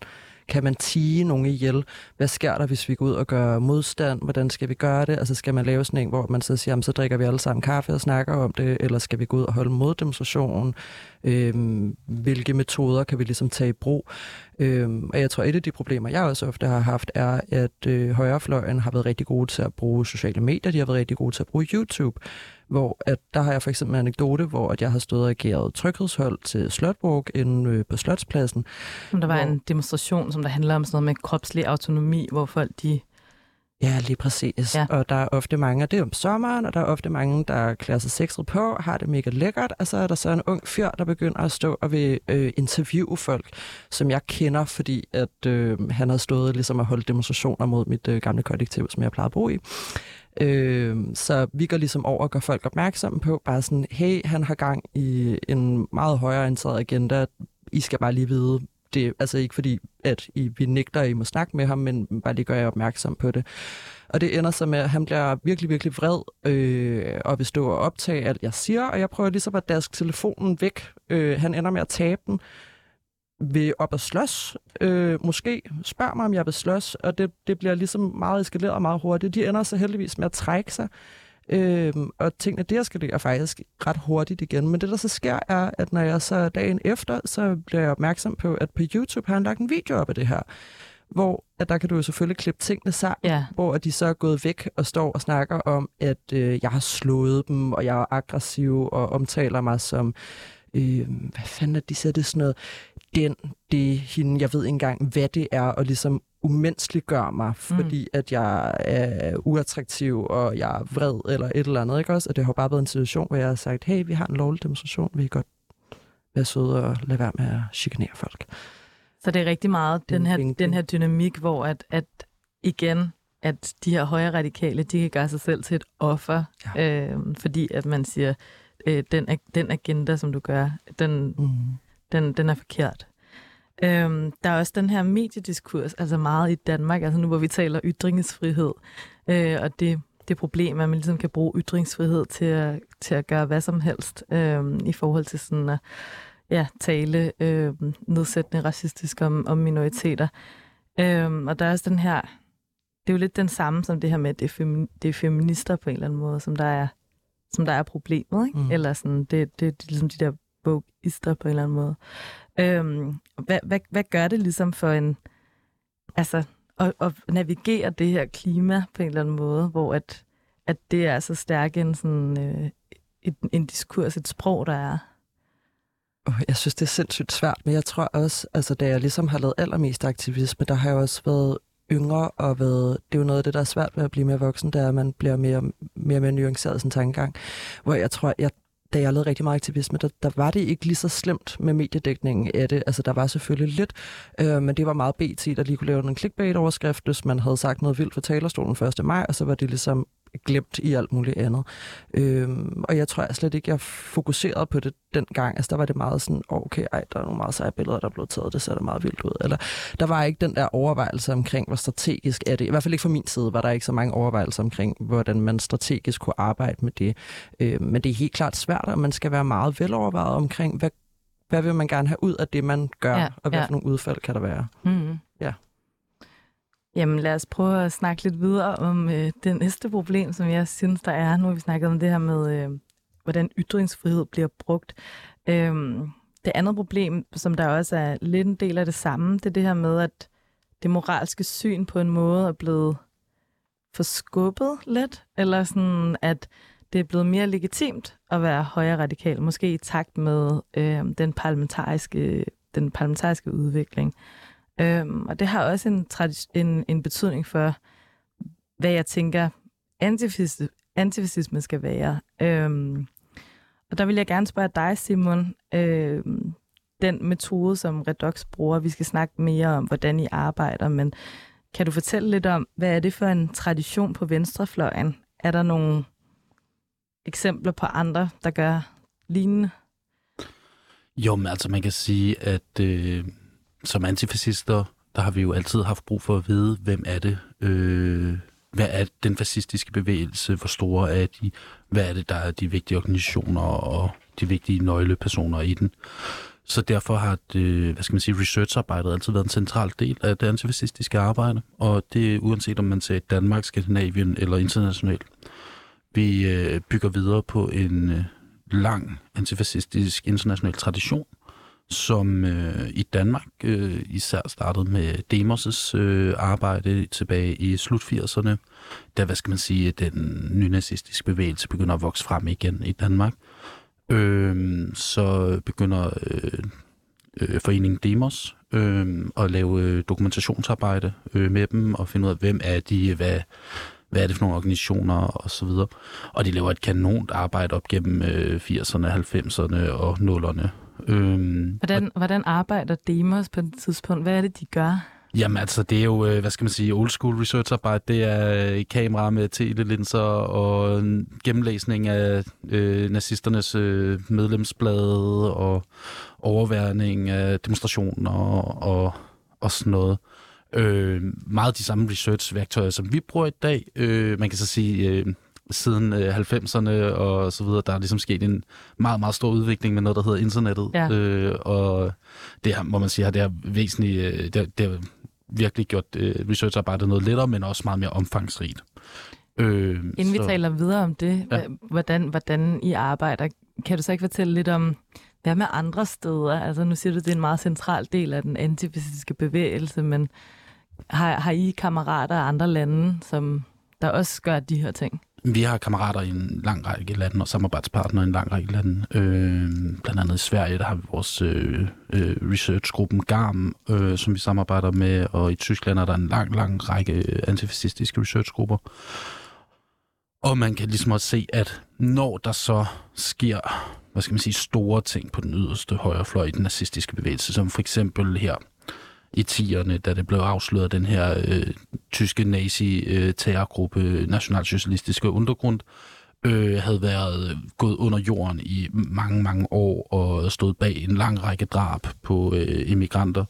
Kan man tie nogen ihjel? Hvad sker der, hvis vi går ud og gør modstand? Hvordan skal vi gøre det? Altså skal man lave sådan en, hvor man så siger, jamen, så drikker vi alle sammen kaffe og snakker om det, eller skal vi gå ud og holde moddemonstrationen? Øhm, hvilke metoder kan vi ligesom tage i brug? Øhm, og jeg tror, et af de problemer, jeg også ofte har haft, er, at øh, højrefløjen har været rigtig gode til at bruge sociale medier, de har været rigtig gode til at bruge YouTube, hvor at, der har jeg for eksempel en anekdote, hvor at jeg har stået og ageret tryghedshold til Slotborg inde øh, på Slotspladsen. Der var hvor... en demonstration, som der handler om sådan noget med kropslig autonomi, hvor folk de... Ja, lige præcis. Ja. Og der er ofte mange, og det er om sommeren, og der er ofte mange, der klæder sig sexet på, har det mega lækkert, og så er der så en ung fyr, der begynder at stå og vil øh, interviewe folk, som jeg kender, fordi at øh, han har stået ligesom og holdt demonstrationer mod mit øh, gamle kollektiv, som jeg plejer at bruge i. Øh, så vi går ligesom over og gør folk opmærksomme på, bare sådan, hey, han har gang i en meget højreorienteret agenda, I skal bare lige vide, det er altså ikke fordi, at I, vi nægter, at I må snakke med ham, men bare lige gør jeg opmærksom på det. Og det ender så med, at han bliver virkelig, virkelig vred øh, og vil stå og optage alt, jeg siger, og jeg prøver ligesom at daske telefonen væk. Øh, han ender med at tabe den. Vil op og slås? Øh, måske spørger mig, om jeg vil slås, og det, det bliver ligesom meget eskaleret meget hurtigt. De ender så heldigvis med at trække sig. Øhm, og tingene der eskalerer faktisk ret hurtigt igen. Men det, der så sker, er, at når jeg så dagen efter, så bliver jeg opmærksom på, at på YouTube har han lagt en video op af det her, hvor at der kan du jo selvfølgelig klippe tingene sammen, yeah. hvor de så er gået væk og står og snakker om, at øh, jeg har slået dem, og jeg er aggressiv og omtaler mig som... Øh, hvad fanden er de siger, det sådan noget... Den, det, hende, jeg ved ikke engang, hvad det er, og ligesom umenneskeliggør mig, fordi mm. at jeg er uattraktiv, og jeg er vred, eller et eller andet, ikke også? Og det har bare været en situation, hvor jeg har sagt, hey, vi har en lovlig demonstration, vil I godt være søde og lade være med at chikanere folk? Så det er rigtig meget den her, den her dynamik, hvor at, at igen, at de her højre radikale, de kan gøre sig selv til et offer, ja. øh, fordi at man siger, øh, den, den agenda, som du gør, den... Mm. Den, den er forkert. Øhm, der er også den her mediediskurs, altså meget i Danmark, altså nu hvor vi taler ytringsfrihed, øh, og det, det problem, at man ligesom kan bruge ytringsfrihed til at, til at gøre hvad som helst, øh, i forhold til sådan at ja, tale øh, nedsættende racistisk om, om minoriteter. Øh, og der er også den her, det er jo lidt den samme som det her med, at det er, femi- det er feminister på en eller anden måde, som der er, som der er problemet, ikke? Mm. Eller sådan, det er det, ligesom de der bogister på en eller anden måde. Øhm, hvad, hvad, hvad gør det ligesom for en, altså at, at navigere det her klima på en eller anden måde, hvor at, at det er så stærk en sådan øh, en, en diskurs, et sprog, der er? Jeg synes, det er sindssygt svært, men jeg tror også, altså da jeg ligesom har lavet allermest aktivisme, der har jeg også været yngre og været, det er jo noget af det, der er svært ved at blive mere voksen, der er, at man bliver mere mere, mere nuanceret i sin tankegang, hvor jeg tror, jeg da jeg lavede rigtig meget aktivisme, der, der var det ikke lige så slemt med mediedækningen af det. Altså, der var selvfølgelig lidt, øh, men det var meget B T, der lige kunne lave en clickbait-overskrift, hvis man havde sagt noget vildt for talerstolen første maj, og så var det ligesom glemt i alt muligt andet. Øh, og jeg tror jeg slet ikke, jeg fokuserede på det dengang. Altså, der var det meget sådan, okay, ej, der er nogle meget seje billeder, der er blevet taget, det ser da meget vildt ud. Eller der var ikke den der overvejelse omkring, hvor strategisk er det. I hvert fald ikke fra min side var der ikke så mange overvejelser omkring, hvordan man strategisk kunne arbejde med det. Øh, men det er helt klart svært, og man skal være meget velovervejet omkring, hvad, hvad vil man gerne have ud af det, man gør, ja, og hvad ja. for nogle udfald kan der være. Mm. Ja. Jamen lad os prøve at snakke lidt videre om øh, det næste problem, som jeg synes, der er. Nu har vi snakket om det her med, øh, hvordan ytringsfrihed bliver brugt. Øhm, det andet problem, som der også er lidt en del af det samme, det er det her med, at det moralske syn på en måde er blevet forskubbet lidt, eller sådan, at det er blevet mere legitimt at være højre radikal, måske i takt med øh, den parlamentariske, den parlamentariske udvikling. Øhm, og det har også en, en, en betydning for, hvad jeg tænker, antifascisme skal være. Øhm, og der vil jeg gerne spørge dig, Simon, øhm, den metode, som Redox bruger, vi skal snakke mere om, hvordan I arbejder, men kan du fortælle lidt om, hvad er det for en tradition på venstrefløjen? Er der nogle eksempler på andre, der gør lignende? Jo, men altså man kan sige, at... Øh... Som antifascister, der har vi jo altid haft brug for at vide, hvem er det, øh, hvad er den fascistiske bevægelse, hvor store er de, hvad er det, der er de vigtige organisationer og de vigtige nøglepersoner i den. Så derfor har det, hvad skal man sige, researcharbejdet altid været en central del af det antifascistiske arbejde, og det uanset om man ser i Danmark, Skandinavien eller internationalt. Vi øh, bygger videre på en øh, lang antifascistisk international tradition, som øh, i Danmark øh, især startede med Demos' øh, arbejde tilbage i slut firserne, da, hvad skal man sige, den nynazistiske bevægelse begynder at vokse frem igen i Danmark. Øh, så begynder øh, øh, foreningen Demos øh, at lave dokumentationsarbejde øh, med dem og finde ud af, hvem er de, hvad... hvad er det for nogle organisationer, og så videre. Og de laver et kanont arbejde op gennem øh, firserne, halvfemserne og nullerne. Øhm, hvordan, og, hvordan arbejder Demos på det tidspunkt? Hvad er det, de gør? Jamen altså, det er jo, øh, hvad skal man sige, old school research-arbejde. Det er øh, kamera med telelinser og gennemlæsning af øh, nazisternes øh, medlemsblade og overværning af demonstrationer og, og, og sådan noget. Øh, meget de samme research-værktøjer, som vi bruger i dag. Øh, man kan så sige, øh, siden øh, halvfemserne og så videre, der er ligesom sket en meget, meget stor udvikling med noget, der hedder internettet. Ja. Øh, og det her, må man sige, har det her væsentligt, øh, det, har, det har virkelig gjort øh, researcharbejdet noget lettere, men også meget mere omfangsrigt. Øh, Inden så, vi taler videre om det, ja. hvordan, hvordan I arbejder, kan du så ikke fortælle lidt om... Hvad med andre steder? Altså nu siger du, det er en meget central del af den antifascistiske bevægelse, men har, har I kammerater af andre lande, som der også gør de her ting? Vi har kammerater i en lang række lande og samarbejdspartnere i en lang række lande. Øh, blandt andet i Sverige, der har vi vores øh, researchgruppen GARM, øh, som vi samarbejder med, og i Tyskland er der en lang, lang række antifascistiske researchgrupper. Og man kan ligesom også se, at når der så sker, hvad skal man sige, store ting på den yderste højrefløj i den nazistiske bevægelse, som for eksempel her i tierne, da det blev afsløret den her øh, tyske nazi-terrorgruppe, nationalsocialistiske undergrund, øh, havde været gået under jorden i mange, mange år og stod bag en lang række drab på øh, immigranter.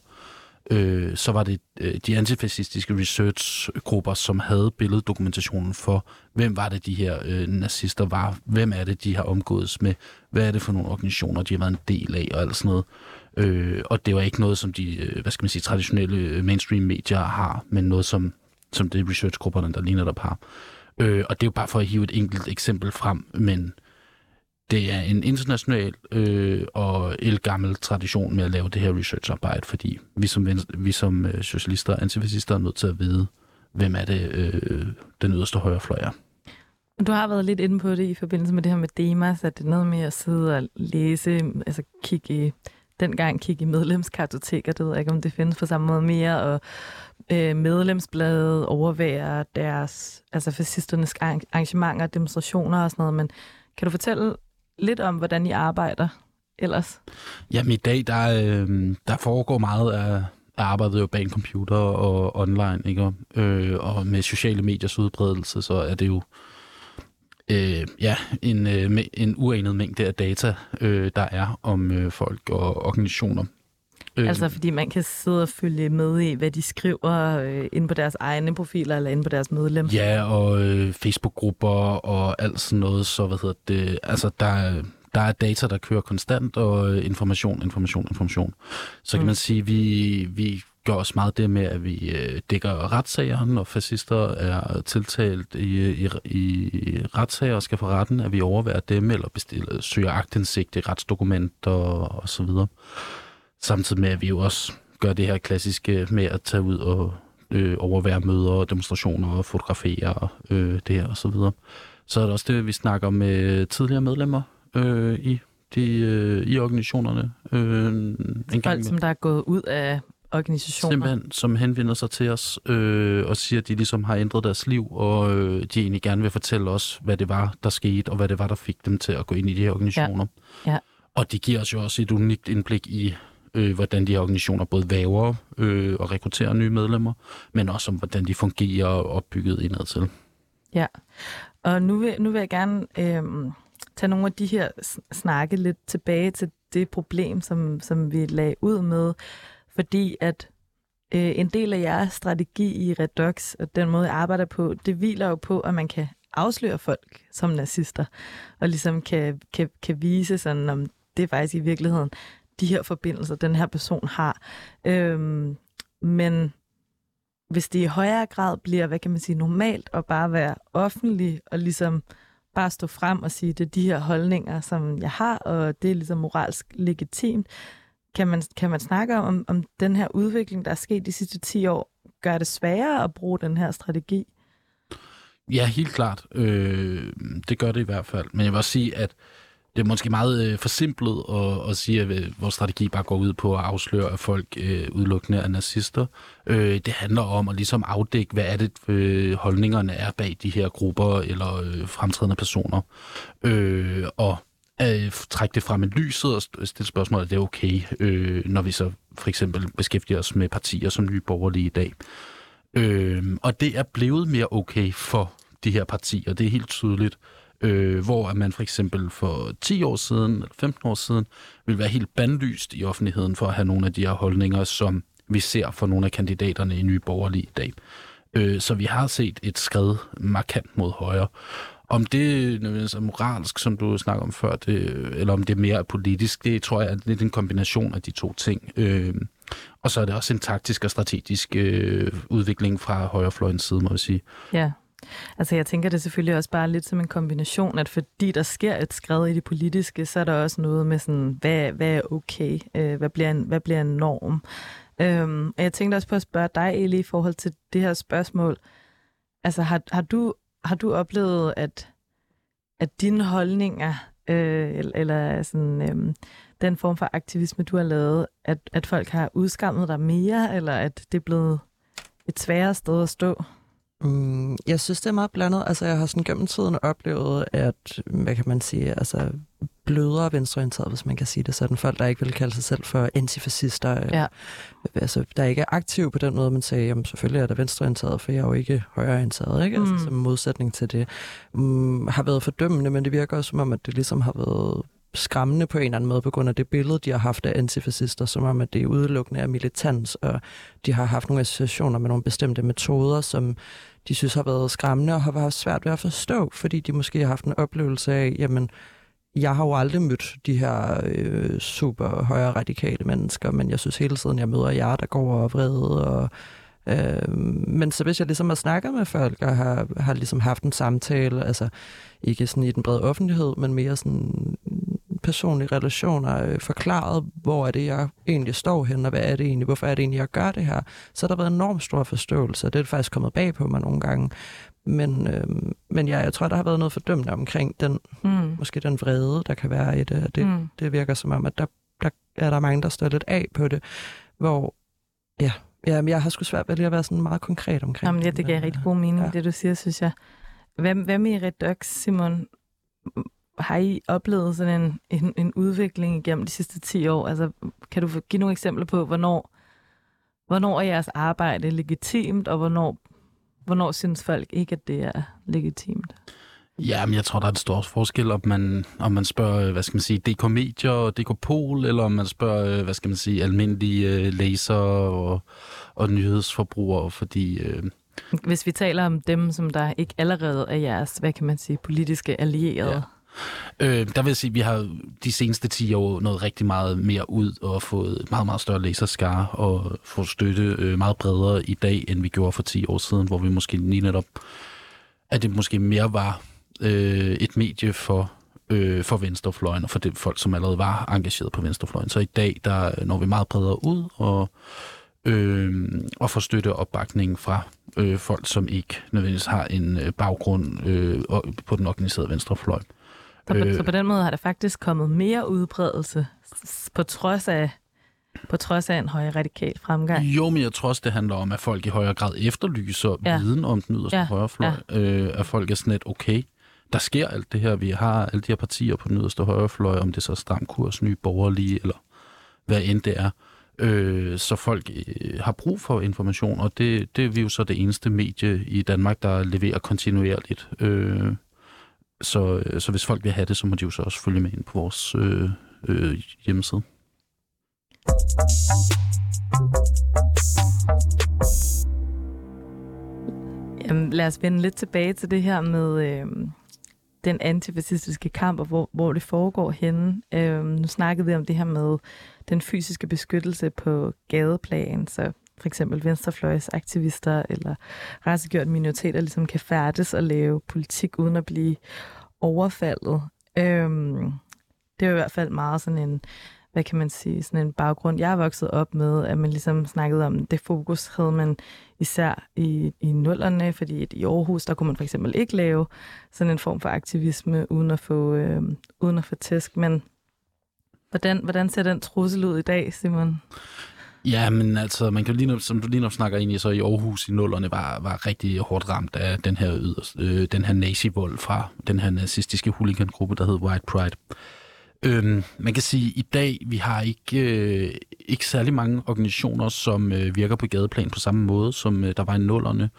Øh, så var det øh, de antifascistiske researchgrupper, som havde billeddokumentationen for, hvem var det, de her øh, nazister var, hvem er det, de har omgået med, hvad er det for nogle organisationer, de har været en del af, og alt sådan noget. Øh, og det var ikke noget, som de øh, hvad skal man sige, traditionelle mainstream-medier har, men noget, som, som det researchgrupperne, der ligner der par. Øh, og det er jo bare for at hive et enkelt eksempel frem, men det er en international øh, og ældgammel tradition med at lave det her researcharbejde, fordi vi som, vi som socialister og antifascister er nødt til at vide, hvem er det, øh, den yderste højrefløj er. Du har været lidt inde på det i forbindelse med det her med Demos, at det er noget med at sidde og læse, altså kigge i, dengang kigge i medlemskartoteker, det ved jeg ikke, om det findes på samme måde mere, og øh, medlemsbladet overværer deres, altså fascisternes arrangementer, demonstrationer og sådan noget, men kan du fortælle lidt om, hvordan I arbejder ellers? Jamen i dag, der, øh, der foregår meget af... Jeg arbejdede jo bag en computer og online, ikke? Øh, og med sociale mediers udbredelse, så er det jo øh, ja, en, øh, en uanet mængde af data, øh, der er om øh, folk og organisationer. Altså fordi man kan sidde og følge med i, hvad de skriver øh, inde på deres egne profiler eller inde på deres medlem. Ja, og øh, Facebook-grupper og alt sådan noget, så hvad hedder det, altså der Der er data, der kører konstant, og information, information, information. Så kan mm. man sige, at vi, vi gør også meget det med, at vi dækker retssager, når fascister er tiltalt i, i, i retssager og skal for retten, at vi overværer dem eller bestiller, søger aktindsigt i retsdokumenter og, og så videre. Samtidig med, at vi jo også gør det her klassiske med at tage ud og øh, overvære møder og demonstrationer og fotografere øh, det her og så videre. Så er det også det, vi snakker med tidligere medlemmer, Øh, i, de, øh, i organisationerne. Øh, folk, gang som der er gået ud af organisationer. Simpelthen, som henvender sig til os øh, og siger, at de ligesom har ændret deres liv, og øh, de egentlig gerne vil fortælle os, hvad det var, der skete, og hvad det var, der fik dem til at gå ind i de her organisationer. Ja. Ja. Og det giver os jo også et unikt indblik i, øh, hvordan de her organisationer både væver øh, og rekrutterer nye medlemmer, men også om, hvordan de fungerer og opbygget indad til. Ja, og nu vil, nu vil jeg gerne... Øh... tage nogle af de her snakke lidt tilbage til det problem, som, som vi lagde ud med, fordi at øh, en del af jeres strategi i Redox, og den måde, jeg arbejder på, det hviler jo på, at man kan afsløre folk som nazister, og ligesom kan, kan, kan vise sådan, om det er faktisk i virkeligheden de her forbindelser, den her person har. Øhm, men hvis det i højere grad bliver, hvad kan man sige, normalt at bare være offentlig og ligesom bare stå frem og sige, det er de her holdninger, som jeg har, og det er ligesom moralsk legitimt. Kan man, kan man snakke om, om den her udvikling, der er sket de sidste ti år, gør det sværere at bruge den her strategi? Ja, helt klart. Øh, det gør det i hvert fald. Men jeg vil også sige, at det er måske meget øh, forsimplet at, at sige, at vores strategi bare går ud på at afsløre, at folk øh, udelukkende er nazister. Øh, det handler om at ligesom afdække, hvad er det, øh, holdningerne er bag de her grupper eller øh, fremtrædende personer. Øh, og øh, trække det frem i lyset og stille spørgsmål, er det okay, øh, når vi så for eksempel beskæftiger os med partier som Nye Borgerlige i dag. Øh, og det er blevet mere okay for de her partier, det er helt tydeligt. Øh, hvor man for eksempel for ti år siden, eller femten år siden, ville være helt bandlyst i offentligheden for at have nogle af de her holdninger, som vi ser for nogle af kandidaterne i Nye Borgerlige i dag. Øh, så vi har set et skred markant mod højre. Om det er moralsk, som du snakkede om før, det, eller om det er mere politisk, det tror jeg er lidt en kombination af de to ting. Øh, og så er det også en taktisk og strategisk øh, udvikling fra højrefløjens side, må jeg sige. Ja. Altså jeg tænker det selvfølgelig også bare lidt som en kombination, at fordi der sker et skred i det politiske, så er der også noget med sådan, hvad, hvad er okay, øh, hvad, bliver en, hvad bliver en norm? Øhm, og jeg tænkte også på at spørge dig, Eli, i forhold til det her spørgsmål. Altså har, har, du, har du oplevet, at, at dine holdninger, øh, eller sådan, øh, den form for aktivisme, du har lavet, at, at folk har udskammet dig mere, eller at det er blevet et sværere sted at stå? Mm, jeg synes, det er meget blandet. Altså, jeg har sådan gennem tiden oplevet, at, hvad kan man sige, altså blødere venstreorienterede, hvis man kan sige det sådan. Folk, der ikke vil kalde sig selv for antifascister. Ja. Altså, der ikke er aktive på den måde, man siger, jamen selvfølgelig er der venstreorienterede, for jeg er jo ikke højreorienteret, ikke? Altså, mm. som modsætning til det. Mm, har været fordømmende, men det virker også som om, at det ligesom har været skræmmende på en eller anden måde, på grund af det billede, de har haft af antifascister, som om, at det er udelukkende af militans, og de har haft nogle associationer med nogle bestemte metoder, som de synes har været skræmmende og har været svært ved at forstå, fordi de måske har haft en oplevelse af, jamen, jeg har jo aldrig mødt de her øh, super højre radikale mennesker, men jeg synes hele tiden, jeg møder jer, der går og er vrede, og Øh, men så hvis jeg ligesom har snakket med folk og har, har ligesom haft en samtale, altså ikke sådan i den brede offentlighed, men mere sådan personlige relationer, øh, forklaret, hvor er det, jeg egentlig står hen, og hvad er det egentlig, hvorfor er det egentlig, jeg gør det her, så har der været en enormt stor forståelse, og det er faktisk kommet bag på mig nogle gange. Men, øh, men ja, jeg tror, der har været noget fordømmende omkring den, mm. måske den vrede, der kan være i det, og det, mm. det virker som om, at der, der er der mange, der står lidt af på det, hvor ja, Ja, men jeg har sgu svært ved at være sådan meget konkret omkring. Jamen, ja, det giver rigtig god mening, ja. Det du siger, synes jeg. Hvad, hvad med i Redox, Simon? har I oplevet sådan en, en, en udvikling igennem de sidste ti år? Altså, kan du give nogle eksempler på, hvornår, hvornår er jeres arbejde legitimt, og hvornår, hvornår synes folk ikke, at det er legitimt? Ja, men jeg tror, der er en stor forskel, om man, om man spørger, hvad skal man sige, D K Medier og D K Pol, eller om man spørger, hvad skal man sige, almindelige læsere og, og nyhedsforbrugere, fordi... Øh... Hvis vi taler om dem, som der ikke allerede er jeres, hvad kan man sige, politiske allierede... Ja. Øh, der vil jeg sige, at vi har de seneste ti år nået rigtig meget mere ud og fået meget, meget større læserskare og fået støtte meget bredere i dag, end vi gjorde for ti år siden, hvor vi måske lige netop, at det måske mere var øh, et medie for, øh, for venstrefløjen og for de folk, som allerede var engageret på venstrefløjen. Så i dag, der når vi meget bredere ud og, øh, og får støtte og opbakning fra øh, folk, som ikke nødvendigvis har en baggrund øh, på den organiserede venstrefløj. Så på, så på den måde har der faktisk kommet mere udbredelse på trods af, på trods af en højere radikal fremgang. Jo, men jeg tror også, det handler om, at folk i højere grad efterlyser ja. viden om den yderste ja. højrefløj. Ja. Øh, at folk er sådan lidt, okay, der sker alt det her. Vi har alle de her partier på den yderste højrefløj, om det så er Stram Kurs, Nye Borgerlige eller hvad end det er. Øh, så folk øh, har brug for information, og det, det er vi jo så det eneste medie i Danmark, der leverer kontinuerligt. Øh, Så, så hvis folk vil have det, så må de jo så også følge med ind på vores øh, øh, hjemmeside. Jamen, lad os vende lidt tilbage til det her med øh, den antifascistiske kamp, og hvor, hvor det foregår henne. Øh, nu snakkede vi om det her med den fysiske beskyttelse på gadeplan, så for eksempel venstrefløjsaktivister eller racegjorte minoriteter ligesom kan færdes og lave politik uden at blive overfaldet. Øhm, det er jo i hvert fald meget sådan en, hvad kan man sige, sådan en baggrund, jeg er vokset op med, at man ligesom snakkede om, det fokus havde man især i, i nullerne, fordi i Aarhus, der kunne man for eksempel ikke lave sådan en form for aktivisme uden at få, øh, uden at få tæsk. Men hvordan, hvordan ser den trussel ud i dag, Simon? Ja, men altså, man kan lige, som du lige nok snakker ind i, så i Aarhus i nullerne var, var rigtig hårdt ramt af den her, yderst, øh, den her nazivold fra den her nazistiske huligangruppe, der hed White Pride. Øhm, man kan sige, at i dag, vi har ikke, øh, ikke særlig mange organisationer, som øh, virker på gadeplan på samme måde, som øh, der var i nullerne.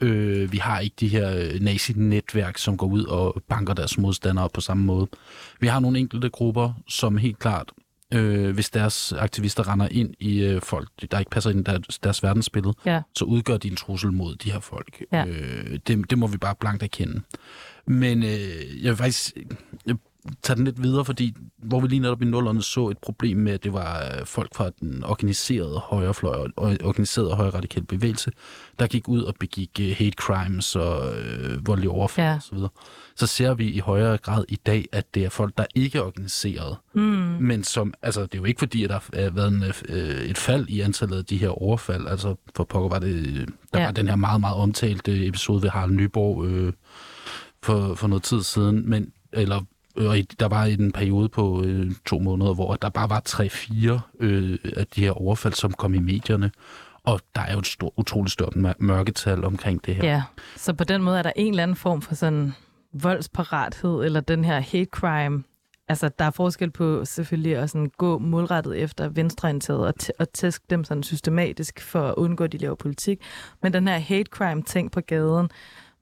Øh, vi har ikke de her nazi-netværk, som går ud og banker deres modstandere på samme måde. Vi har nogle enkelte grupper, som helt klart... Øh, hvis deres aktivister render ind i øh, folk, der ikke passer ind i deres, deres verdensbillede, ja. så udgør de en trussel mod de her folk. Ja. Øh, det, det må vi bare blankt erkende. Men øh, jeg vil faktisk jeg tage den lidt videre, fordi hvor vi lige netop i nullerne så et problem med, at det var folk fra den organiserede højrefløj og organiserede højreradikale bevægelse, der gik ud og begik øh, hate crimes og øh, voldelige overfald ja. og så videre. Så ser vi i højere grad i dag, at det er folk, der ikke er organiseret. Mm. Men som, altså, det er jo ikke fordi, at der har været en, øh, et fald i antallet af de her overfald. Altså, for pokker var det, der ja. var den her meget, meget omtalte episode ved Harald Nyborg øh, for, for noget tid siden. Men, eller, øh, der var en periode på øh, to måneder, hvor der bare var tre-fire øh, af de her overfald, som kom i medierne. Og der er jo et stor, utroligt stort mørketal omkring det her. Ja, så på den måde er der en eller anden form for sådan... voldsparathed eller den her hate crime. Altså, der er forskel på selvfølgelig at sådan gå målrettet efter venstreorienteret og, t- og tæske dem sådan systematisk for at undgå, at de laver politik. Men den her hate crime-ting på gaden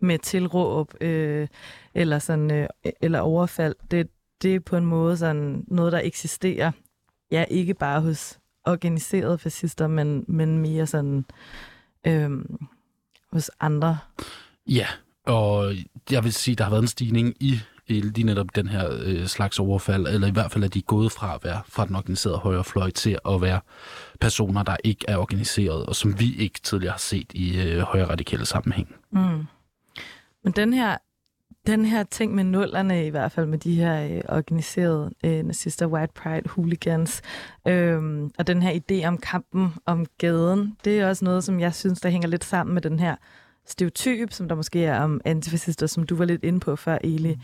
med tilråb øh, eller, sådan, øh, eller overfald, det, det er på en måde sådan noget, der eksisterer. Ja, ikke bare hos organiserede fascister, men, men mere sådan øh, hos andre. Ja, yeah. Og jeg vil sige, at der har været en stigning i lige netop den her øh, slags overfald, eller i hvert fald, at de er gået fra at være fra den organiserede højrefløj til at være personer, der ikke er organiseret, og som vi ikke tidligere har set i øh, højreradikale sammenhæng. Mm. Men den her, den her ting med nullerne, i hvert fald med de her øh, organiserede øh, nazister, White Pride, hooligans, øh, og den her idé om kampen om gaden, det er også noget, som jeg synes, der hænger lidt sammen med den her stereotyp, som der måske er om antifascister, som du var lidt inde på før, Eli,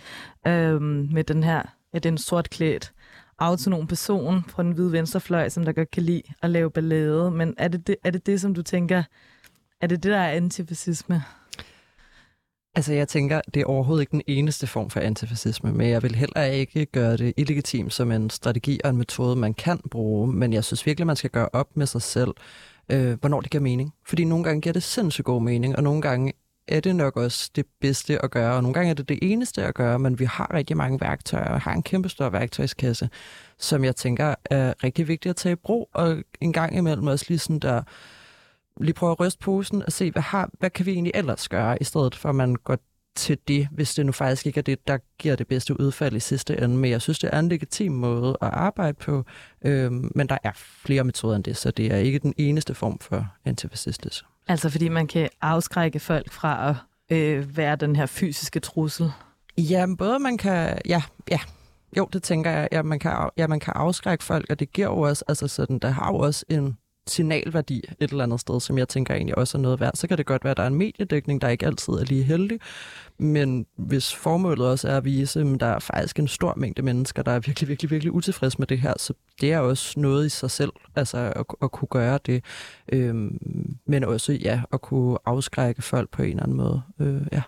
mm. øhm, med den her, ja, den sortklædt autonom person fra den hvide venstrefløj, som der godt kan lide at lave ballade. Men er det det, er det det, som du tænker, er det det, der er antifascisme? Altså jeg tænker, det er overhovedet ikke den eneste form for antifascisme, men jeg vil heller ikke gøre det illegitimt som en strategi og en metode, man kan bruge, men jeg synes virkelig, man skal gøre op med sig selv, øh, hvornår det giver mening. Fordi nogle gange giver det sindssygt god mening, og nogle gange er det nok også det bedste at gøre, og nogle gange er det det eneste at gøre, men vi har rigtig mange værktøjer, og har en kæmpe stor værktøjskasse, som jeg tænker er rigtig vigtigt at tage i brug, og en gang imellem også lige sådan der... lige prøve at ryste posen og se, hvad, har, hvad kan vi egentlig ellers gøre, i stedet for at man går til det, hvis det nu faktisk ikke er det, der giver det bedste udfald i sidste ende. Men jeg synes, det er en legitim måde at arbejde på, øhm, men der er flere metoder end det, så det er ikke den eneste form for antifascistisk. Altså fordi man kan afskrække folk fra at øh, være den her fysiske trussel? Ja, både man kan... Ja, ja. Jo, det tænker jeg. Ja, man kan, ja, man kan afskrække folk, og det giver jo også, altså sådan, der har jo også en... signalværdi et eller andet sted, som jeg tænker egentlig også er noget værd, så kan det godt være, at der er en mediedækning, der ikke altid er lige heldig, men hvis formålet også er at vise, at der er faktisk en stor mængde mennesker, der er virkelig, virkelig, virkelig utilfredse med det her, så det er også noget i sig selv, altså at, at kunne gøre det, øhm, men også, ja, at kunne afskrække folk på en eller anden måde, øh, ja.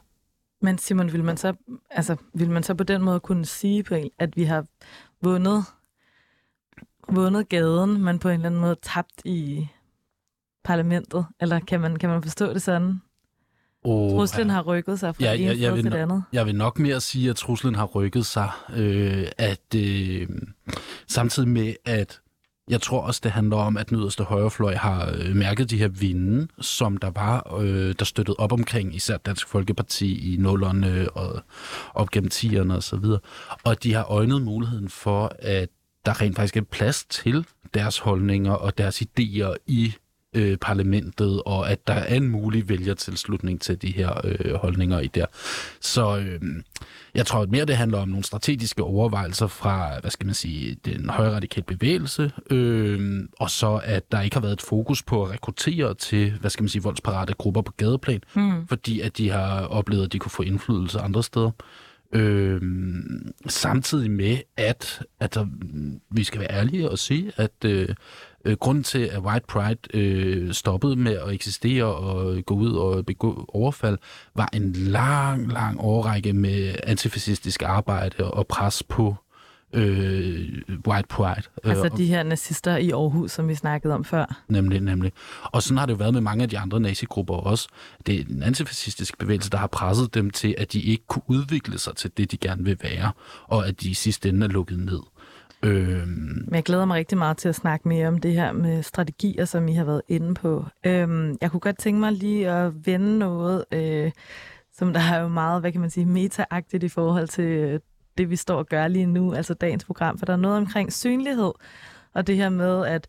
Men Simon, vil man så, altså, vil man så på den måde kunne sige, på en, at vi har vundet vundet gaden, men på en eller anden måde tabt i parlamentet? Eller kan man, kan man forstå det sådan? Oh, truslen ja. har rykket sig fra ja, en sted til det andet. Jeg vil nok mere sige, at truslen har rykket sig. Øh, at, øh, samtidig med, at jeg tror også, det handler om, at den yderste højrefløj har øh, mærket de her vinde, som der var, øh, der støttede op omkring, især Dansk Folkeparti i nullerne og op gennem tierne og så videre. Og de har øjnet muligheden for, at der rent faktisk er plads til deres holdninger og deres idéer i øh, parlamentet, og at der er en mulig vælgertilslutning til de her øh, holdninger i der. Så øh, jeg tror, at mere det handler om nogle strategiske overvejelser fra, hvad skal man sige, den højradikale bevægelse, øh, og så at der ikke har været et fokus på at rekruttere til, hvad skal man sige, voldsparate grupper på gadeplan, mm. fordi at de har oplevet, at de kunne få indflydelse andre steder. Øh, samtidig med, at, at der, vi skal være ærlige og sige, at øh, grunden til, at White Pride øh, stoppede med at eksistere og gå ud og begå overfald, var en lang, lang årrække med antifascistisk arbejde og pres på øh, White Pride. Altså de her nazister i Aarhus, som vi snakkede om før. Nemlig, nemlig. Og sådan har det jo været med mange af de andre nazigrupper også. Det er en antifascistisk bevægelse, der har presset dem til, at de ikke kunne udvikle sig til det, de gerne vil være, og at de i sidste ende er lukket ned. Øhm. Men jeg glæder mig rigtig meget til at snakke mere om det her med strategier, som I har været inde på. Øhm, jeg kunne godt tænke mig lige at vende noget, øh, som der er jo meget, hvad kan man sige, meta-agtigt i forhold til... Øh, det vi står og gør lige nu, altså dagens program, for der er noget omkring synlighed, og det her med, at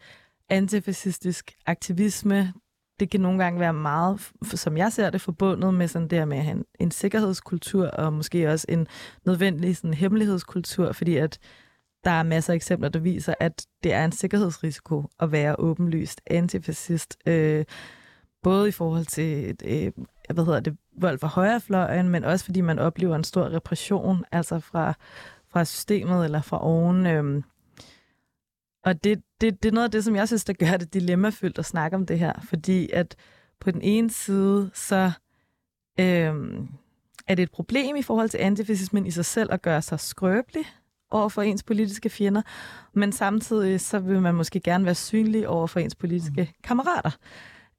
antifascistisk aktivisme, det kan nogle gange være meget, som jeg ser det, forbundet med sådan det her med at have en, en sikkerhedskultur, og måske også en nødvendig sådan, hemmelighedskultur, fordi at der er masser af eksempler, der viser, at det er en sikkerhedsrisiko at være åbenlyst antifascist, øh, både i forhold til øh, hvad hedder det, vold fra højrefløjen, men også fordi man oplever en stor repression, altså fra, fra systemet eller fra oven. Øhm. Og det, det, det er noget af det, som jeg synes, der gør det dilemmafyldt at snakke om det her, fordi at på den ene side, så øhm, er det et problem i forhold til antifascismen i sig selv at gøre sig skrøbelig over for ens politiske fjender, men samtidig så vil man måske gerne være synlig over for ens politiske mm. kammerater.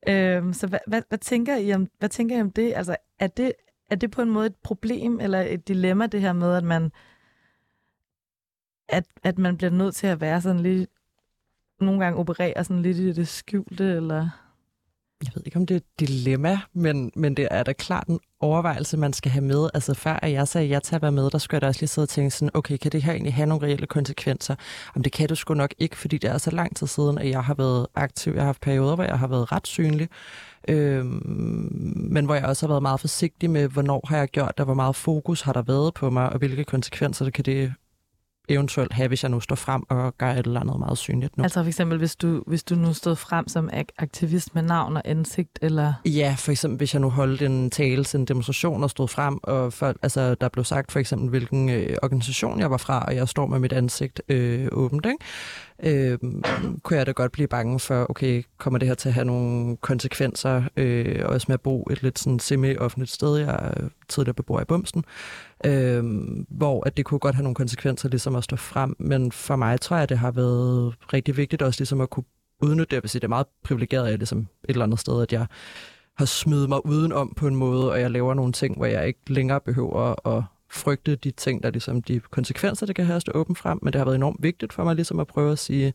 Øhm, så hvad, hvad, hvad, tænker I om, hvad tænker I om det? Altså, er det, er det på en måde et problem eller et dilemma, det her med, at man, at, at man bliver nødt til at være sådan lidt, nogle gange operere sådan lidt i det skjulte, eller... Jeg ved ikke, om det er et dilemma, men, men det er da klart en overvejelse, man skal have med. Altså før at jeg sagde, at jeg tager med, der skulle jeg da også lige sidde og tænke sådan, okay, kan det her egentlig have nogle reelle konsekvenser? Jamen det kan du sgu nok ikke, fordi det er så lang tid siden, at jeg har været aktiv. Jeg har haft perioder, hvor jeg har været ret synlig, øhm, men hvor jeg også har været meget forsigtig med, hvornår har jeg gjort det, hvor meget fokus har der været på mig, og hvilke konsekvenser det kan det eventuelt have, hvis jeg nu står frem og gør et eller andet meget synligt nu. Altså for eksempel, hvis du, hvis du nu stod frem som aktivist med navn og ansigt, eller... Ja, for eksempel, hvis jeg nu holdt en tale til en demonstration og stod frem, og for, altså, der blev sagt for eksempel, hvilken øh, organisation jeg var fra, og jeg står med mit ansigt øh, åbent, ikke? øh, kunne jeg da godt blive bange for, okay, kommer det her til at have nogle konsekvenser, øh, også med at bo et lidt sådan semi-offentligt sted, jeg tidligere beboer i Bumsen, øh, hvor at det kunne godt have nogle konsekvenser ligesom at stå frem, men for mig tror jeg, det har været rigtig vigtigt også ligesom at kunne udnytte det, hvis det er meget privilegeret af ligesom et eller andet sted, at jeg har smidt mig udenom på en måde, og jeg laver nogle ting, hvor jeg ikke længere behøver at frygte de ting, der ligesom de konsekvenser, det kan have at stå åbent frem, men det har været enormt vigtigt for mig ligesom at prøve at sige,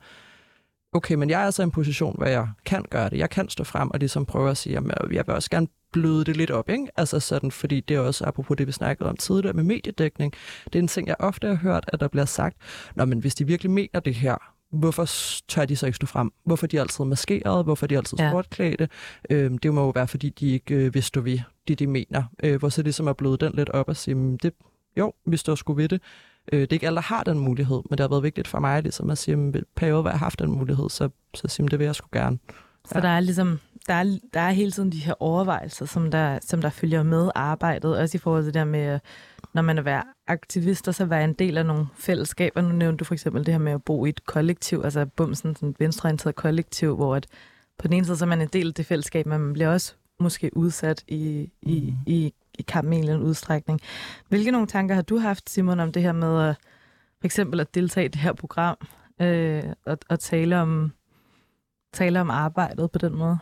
okay, men jeg er altså i en position, hvor jeg kan gøre det, jeg kan stå frem og ligesom prøve at sige, at jeg vil også gerne bløde det lidt op, ikke? Altså sådan, fordi det er også, apropos det, vi snakkede om tidligere med mediedækning, det er en ting, jeg ofte har hørt, at der bliver sagt, nå, men hvis de virkelig mener det her, hvorfor tør de så ikke stå frem? Hvorfor de altid maskerede? Hvorfor de altid sportklædte? Ja. Øhm, det må jo være, fordi de ikke øh, vidste, hvad det de mener. Øh, hvor så ligesom er blevet den lidt op og sige, det, jo, vi står sgu ved det. Øh, det er ikke alle, der har den mulighed, men det har været vigtigt for mig ligesom at sige, at periode, hvor jeg har haft den mulighed, så, så sige, det vil jeg sgu gerne. Ja. Så der er, ligesom, der, er, der er hele tiden de her overvejelser, som der, som der følger med arbejdet, også i forhold til det der med, når man er være aktivist, og så være en del af nogle fællesskaber. Nu nævnte du for eksempel det her med at bo i et kollektiv, altså Bumsen, sådan et venstreorienteret kollektiv, hvor at på den ene side så er man en del af det fællesskab, men man bliver også måske udsat i, i, mm. i, i kampen i en eller anden udstrækning. Hvilke nogle tanker har du haft, Simon, om det her med at, for eksempel at deltage i det her program øh, og, og tale om tale om arbejdet på den måde?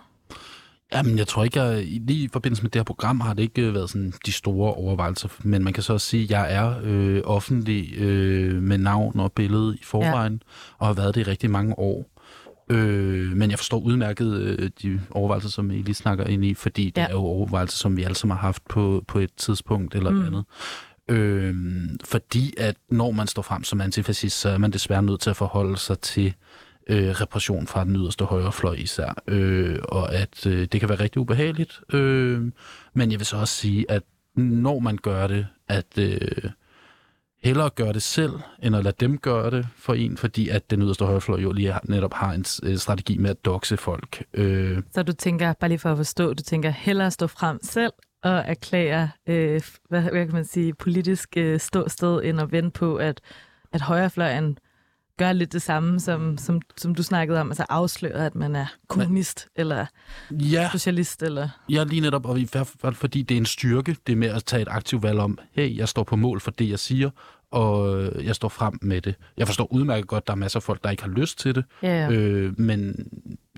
Jamen, jeg tror ikke, jeg lige i forbindelse med det her program har det ikke været sådan de store overvejelser, men man kan så også sige, at jeg er øh, offentlig øh, med navn og billede i forvejen, ja. Og har været det i rigtig mange år. Øh, men jeg forstår udmærket øh, de overvejelser, som I lige snakker ind i, fordi det ja. Er jo overvejelser, som vi alle sammen har haft på, på et tidspunkt eller mm. andet. Øh, fordi at når man står frem som antifascist, så er man desværre nødt til at forholde sig til Øh, repression fra den yderste højrefløj især, øh, og at øh, det kan være rigtig ubehageligt, øh, men jeg vil så også sige, at når man gør det, at øh, hellere gøre det selv, end at lade dem gøre det for en, fordi at den yderste højrefløj jo lige netop har en strategi med at doxe folk. Øh. Så du tænker, bare lige for at forstå, du tænker hellere stå frem selv, og erklære, øh, hvad, hvad kan man sige, politisk øh, ståsted, end at vente på, at, at højrefløjen gør lidt det samme, som, som, som du snakkede om, altså afslører, at man er kommunist men, eller ja, socialist. Eller ja, lige netop, og i hvert fald fordi det er en styrke, det med at tage et aktivt valg om, hey, jeg står på mål for det, jeg siger, og jeg står frem med det. Jeg forstår udmærket godt, at der er masser af folk, der ikke har lyst til det, ja, ja. Øh, men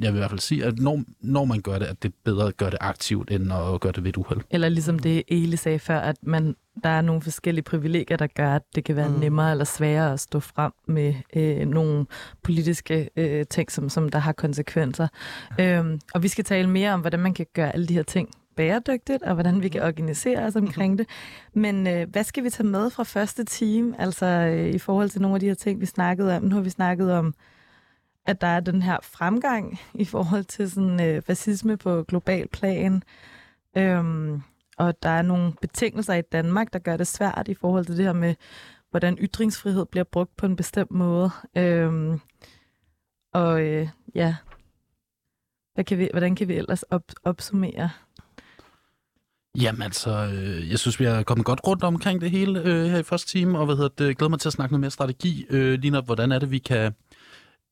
jeg vil i hvert fald sige, at når, når man gør det, at det er bedre at gøre det aktivt, end at gøre det ved et uheld. Eller ligesom det Eli sagde før, at man der er nogle forskellige privilegier, der gør, at det kan være mm. nemmere eller sværere at stå frem med øh, nogle politiske øh, ting, som, som der har konsekvenser. Øhm, og vi skal tale mere om, hvordan man kan gøre alle de her ting bæredygtigt, og hvordan vi kan organisere os omkring det. Men øh, hvad skal vi tage med fra første time, altså øh, i forhold til nogle af de her ting, vi snakkede om? Nu har vi snakket om, at der er den her fremgang i forhold til sådan, øh, fascisme på global plan. Øhm, Og der er nogle betingelser i Danmark, der gør det svært i forhold til det her med, hvordan ytringsfrihed bliver brugt på en bestemt måde. Øhm, og øh, ja, Hvad kan vi, hvordan kan vi ellers op, opsummere? Jamen altså, øh, jeg synes, vi har kommet godt rundt omkring det hele øh, her i første time, og hvad hedder det, glæder mig til at snakke noget mere strategi. Øh, lige op, hvordan er det, vi kan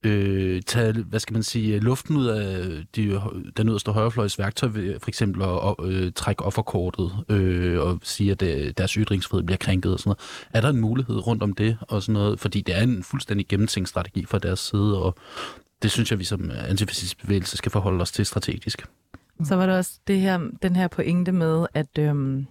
Øh, tage, hvad skal man sige, luften ud af de, den yderste højrefløjs værktøj, for eksempel at øh, trække offerkortet øh, og sige, at det, deres ytringsfrihed bliver krænket og sådan noget. Er der en mulighed rundt om det og sådan noget? Fordi det er en fuldstændig gennemtænkt strategi fra deres side, og det synes jeg, vi som antifascistisk bevægelse skal forholde os til strategisk. Så var der også det her, den her pointe med, at øhm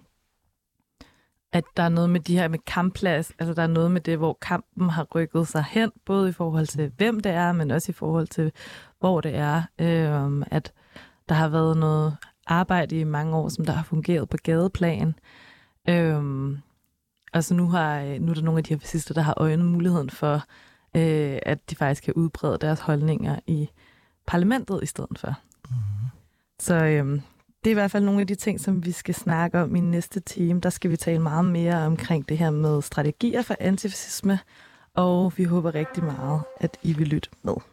at der er noget med de her med kampplads, altså der er noget med det, hvor kampen har rykket sig hen, både i forhold til, hvem det er, men også i forhold til, hvor det er, øh, at der har været noget arbejde i mange år, som der har fungeret på gadeplan. Øh, altså nu, har, nu er der nogle af de her fascister, der har øjnet muligheden for, øh, at de faktisk kan udbrede deres holdninger i parlamentet i stedet for. Mm-hmm. Så Øh, det er i hvert fald nogle af de ting, som vi skal snakke om i næste time. Der skal vi tale meget mere omkring det her med strategier for antifascisme, og vi håber rigtig meget, at I vil lytte med.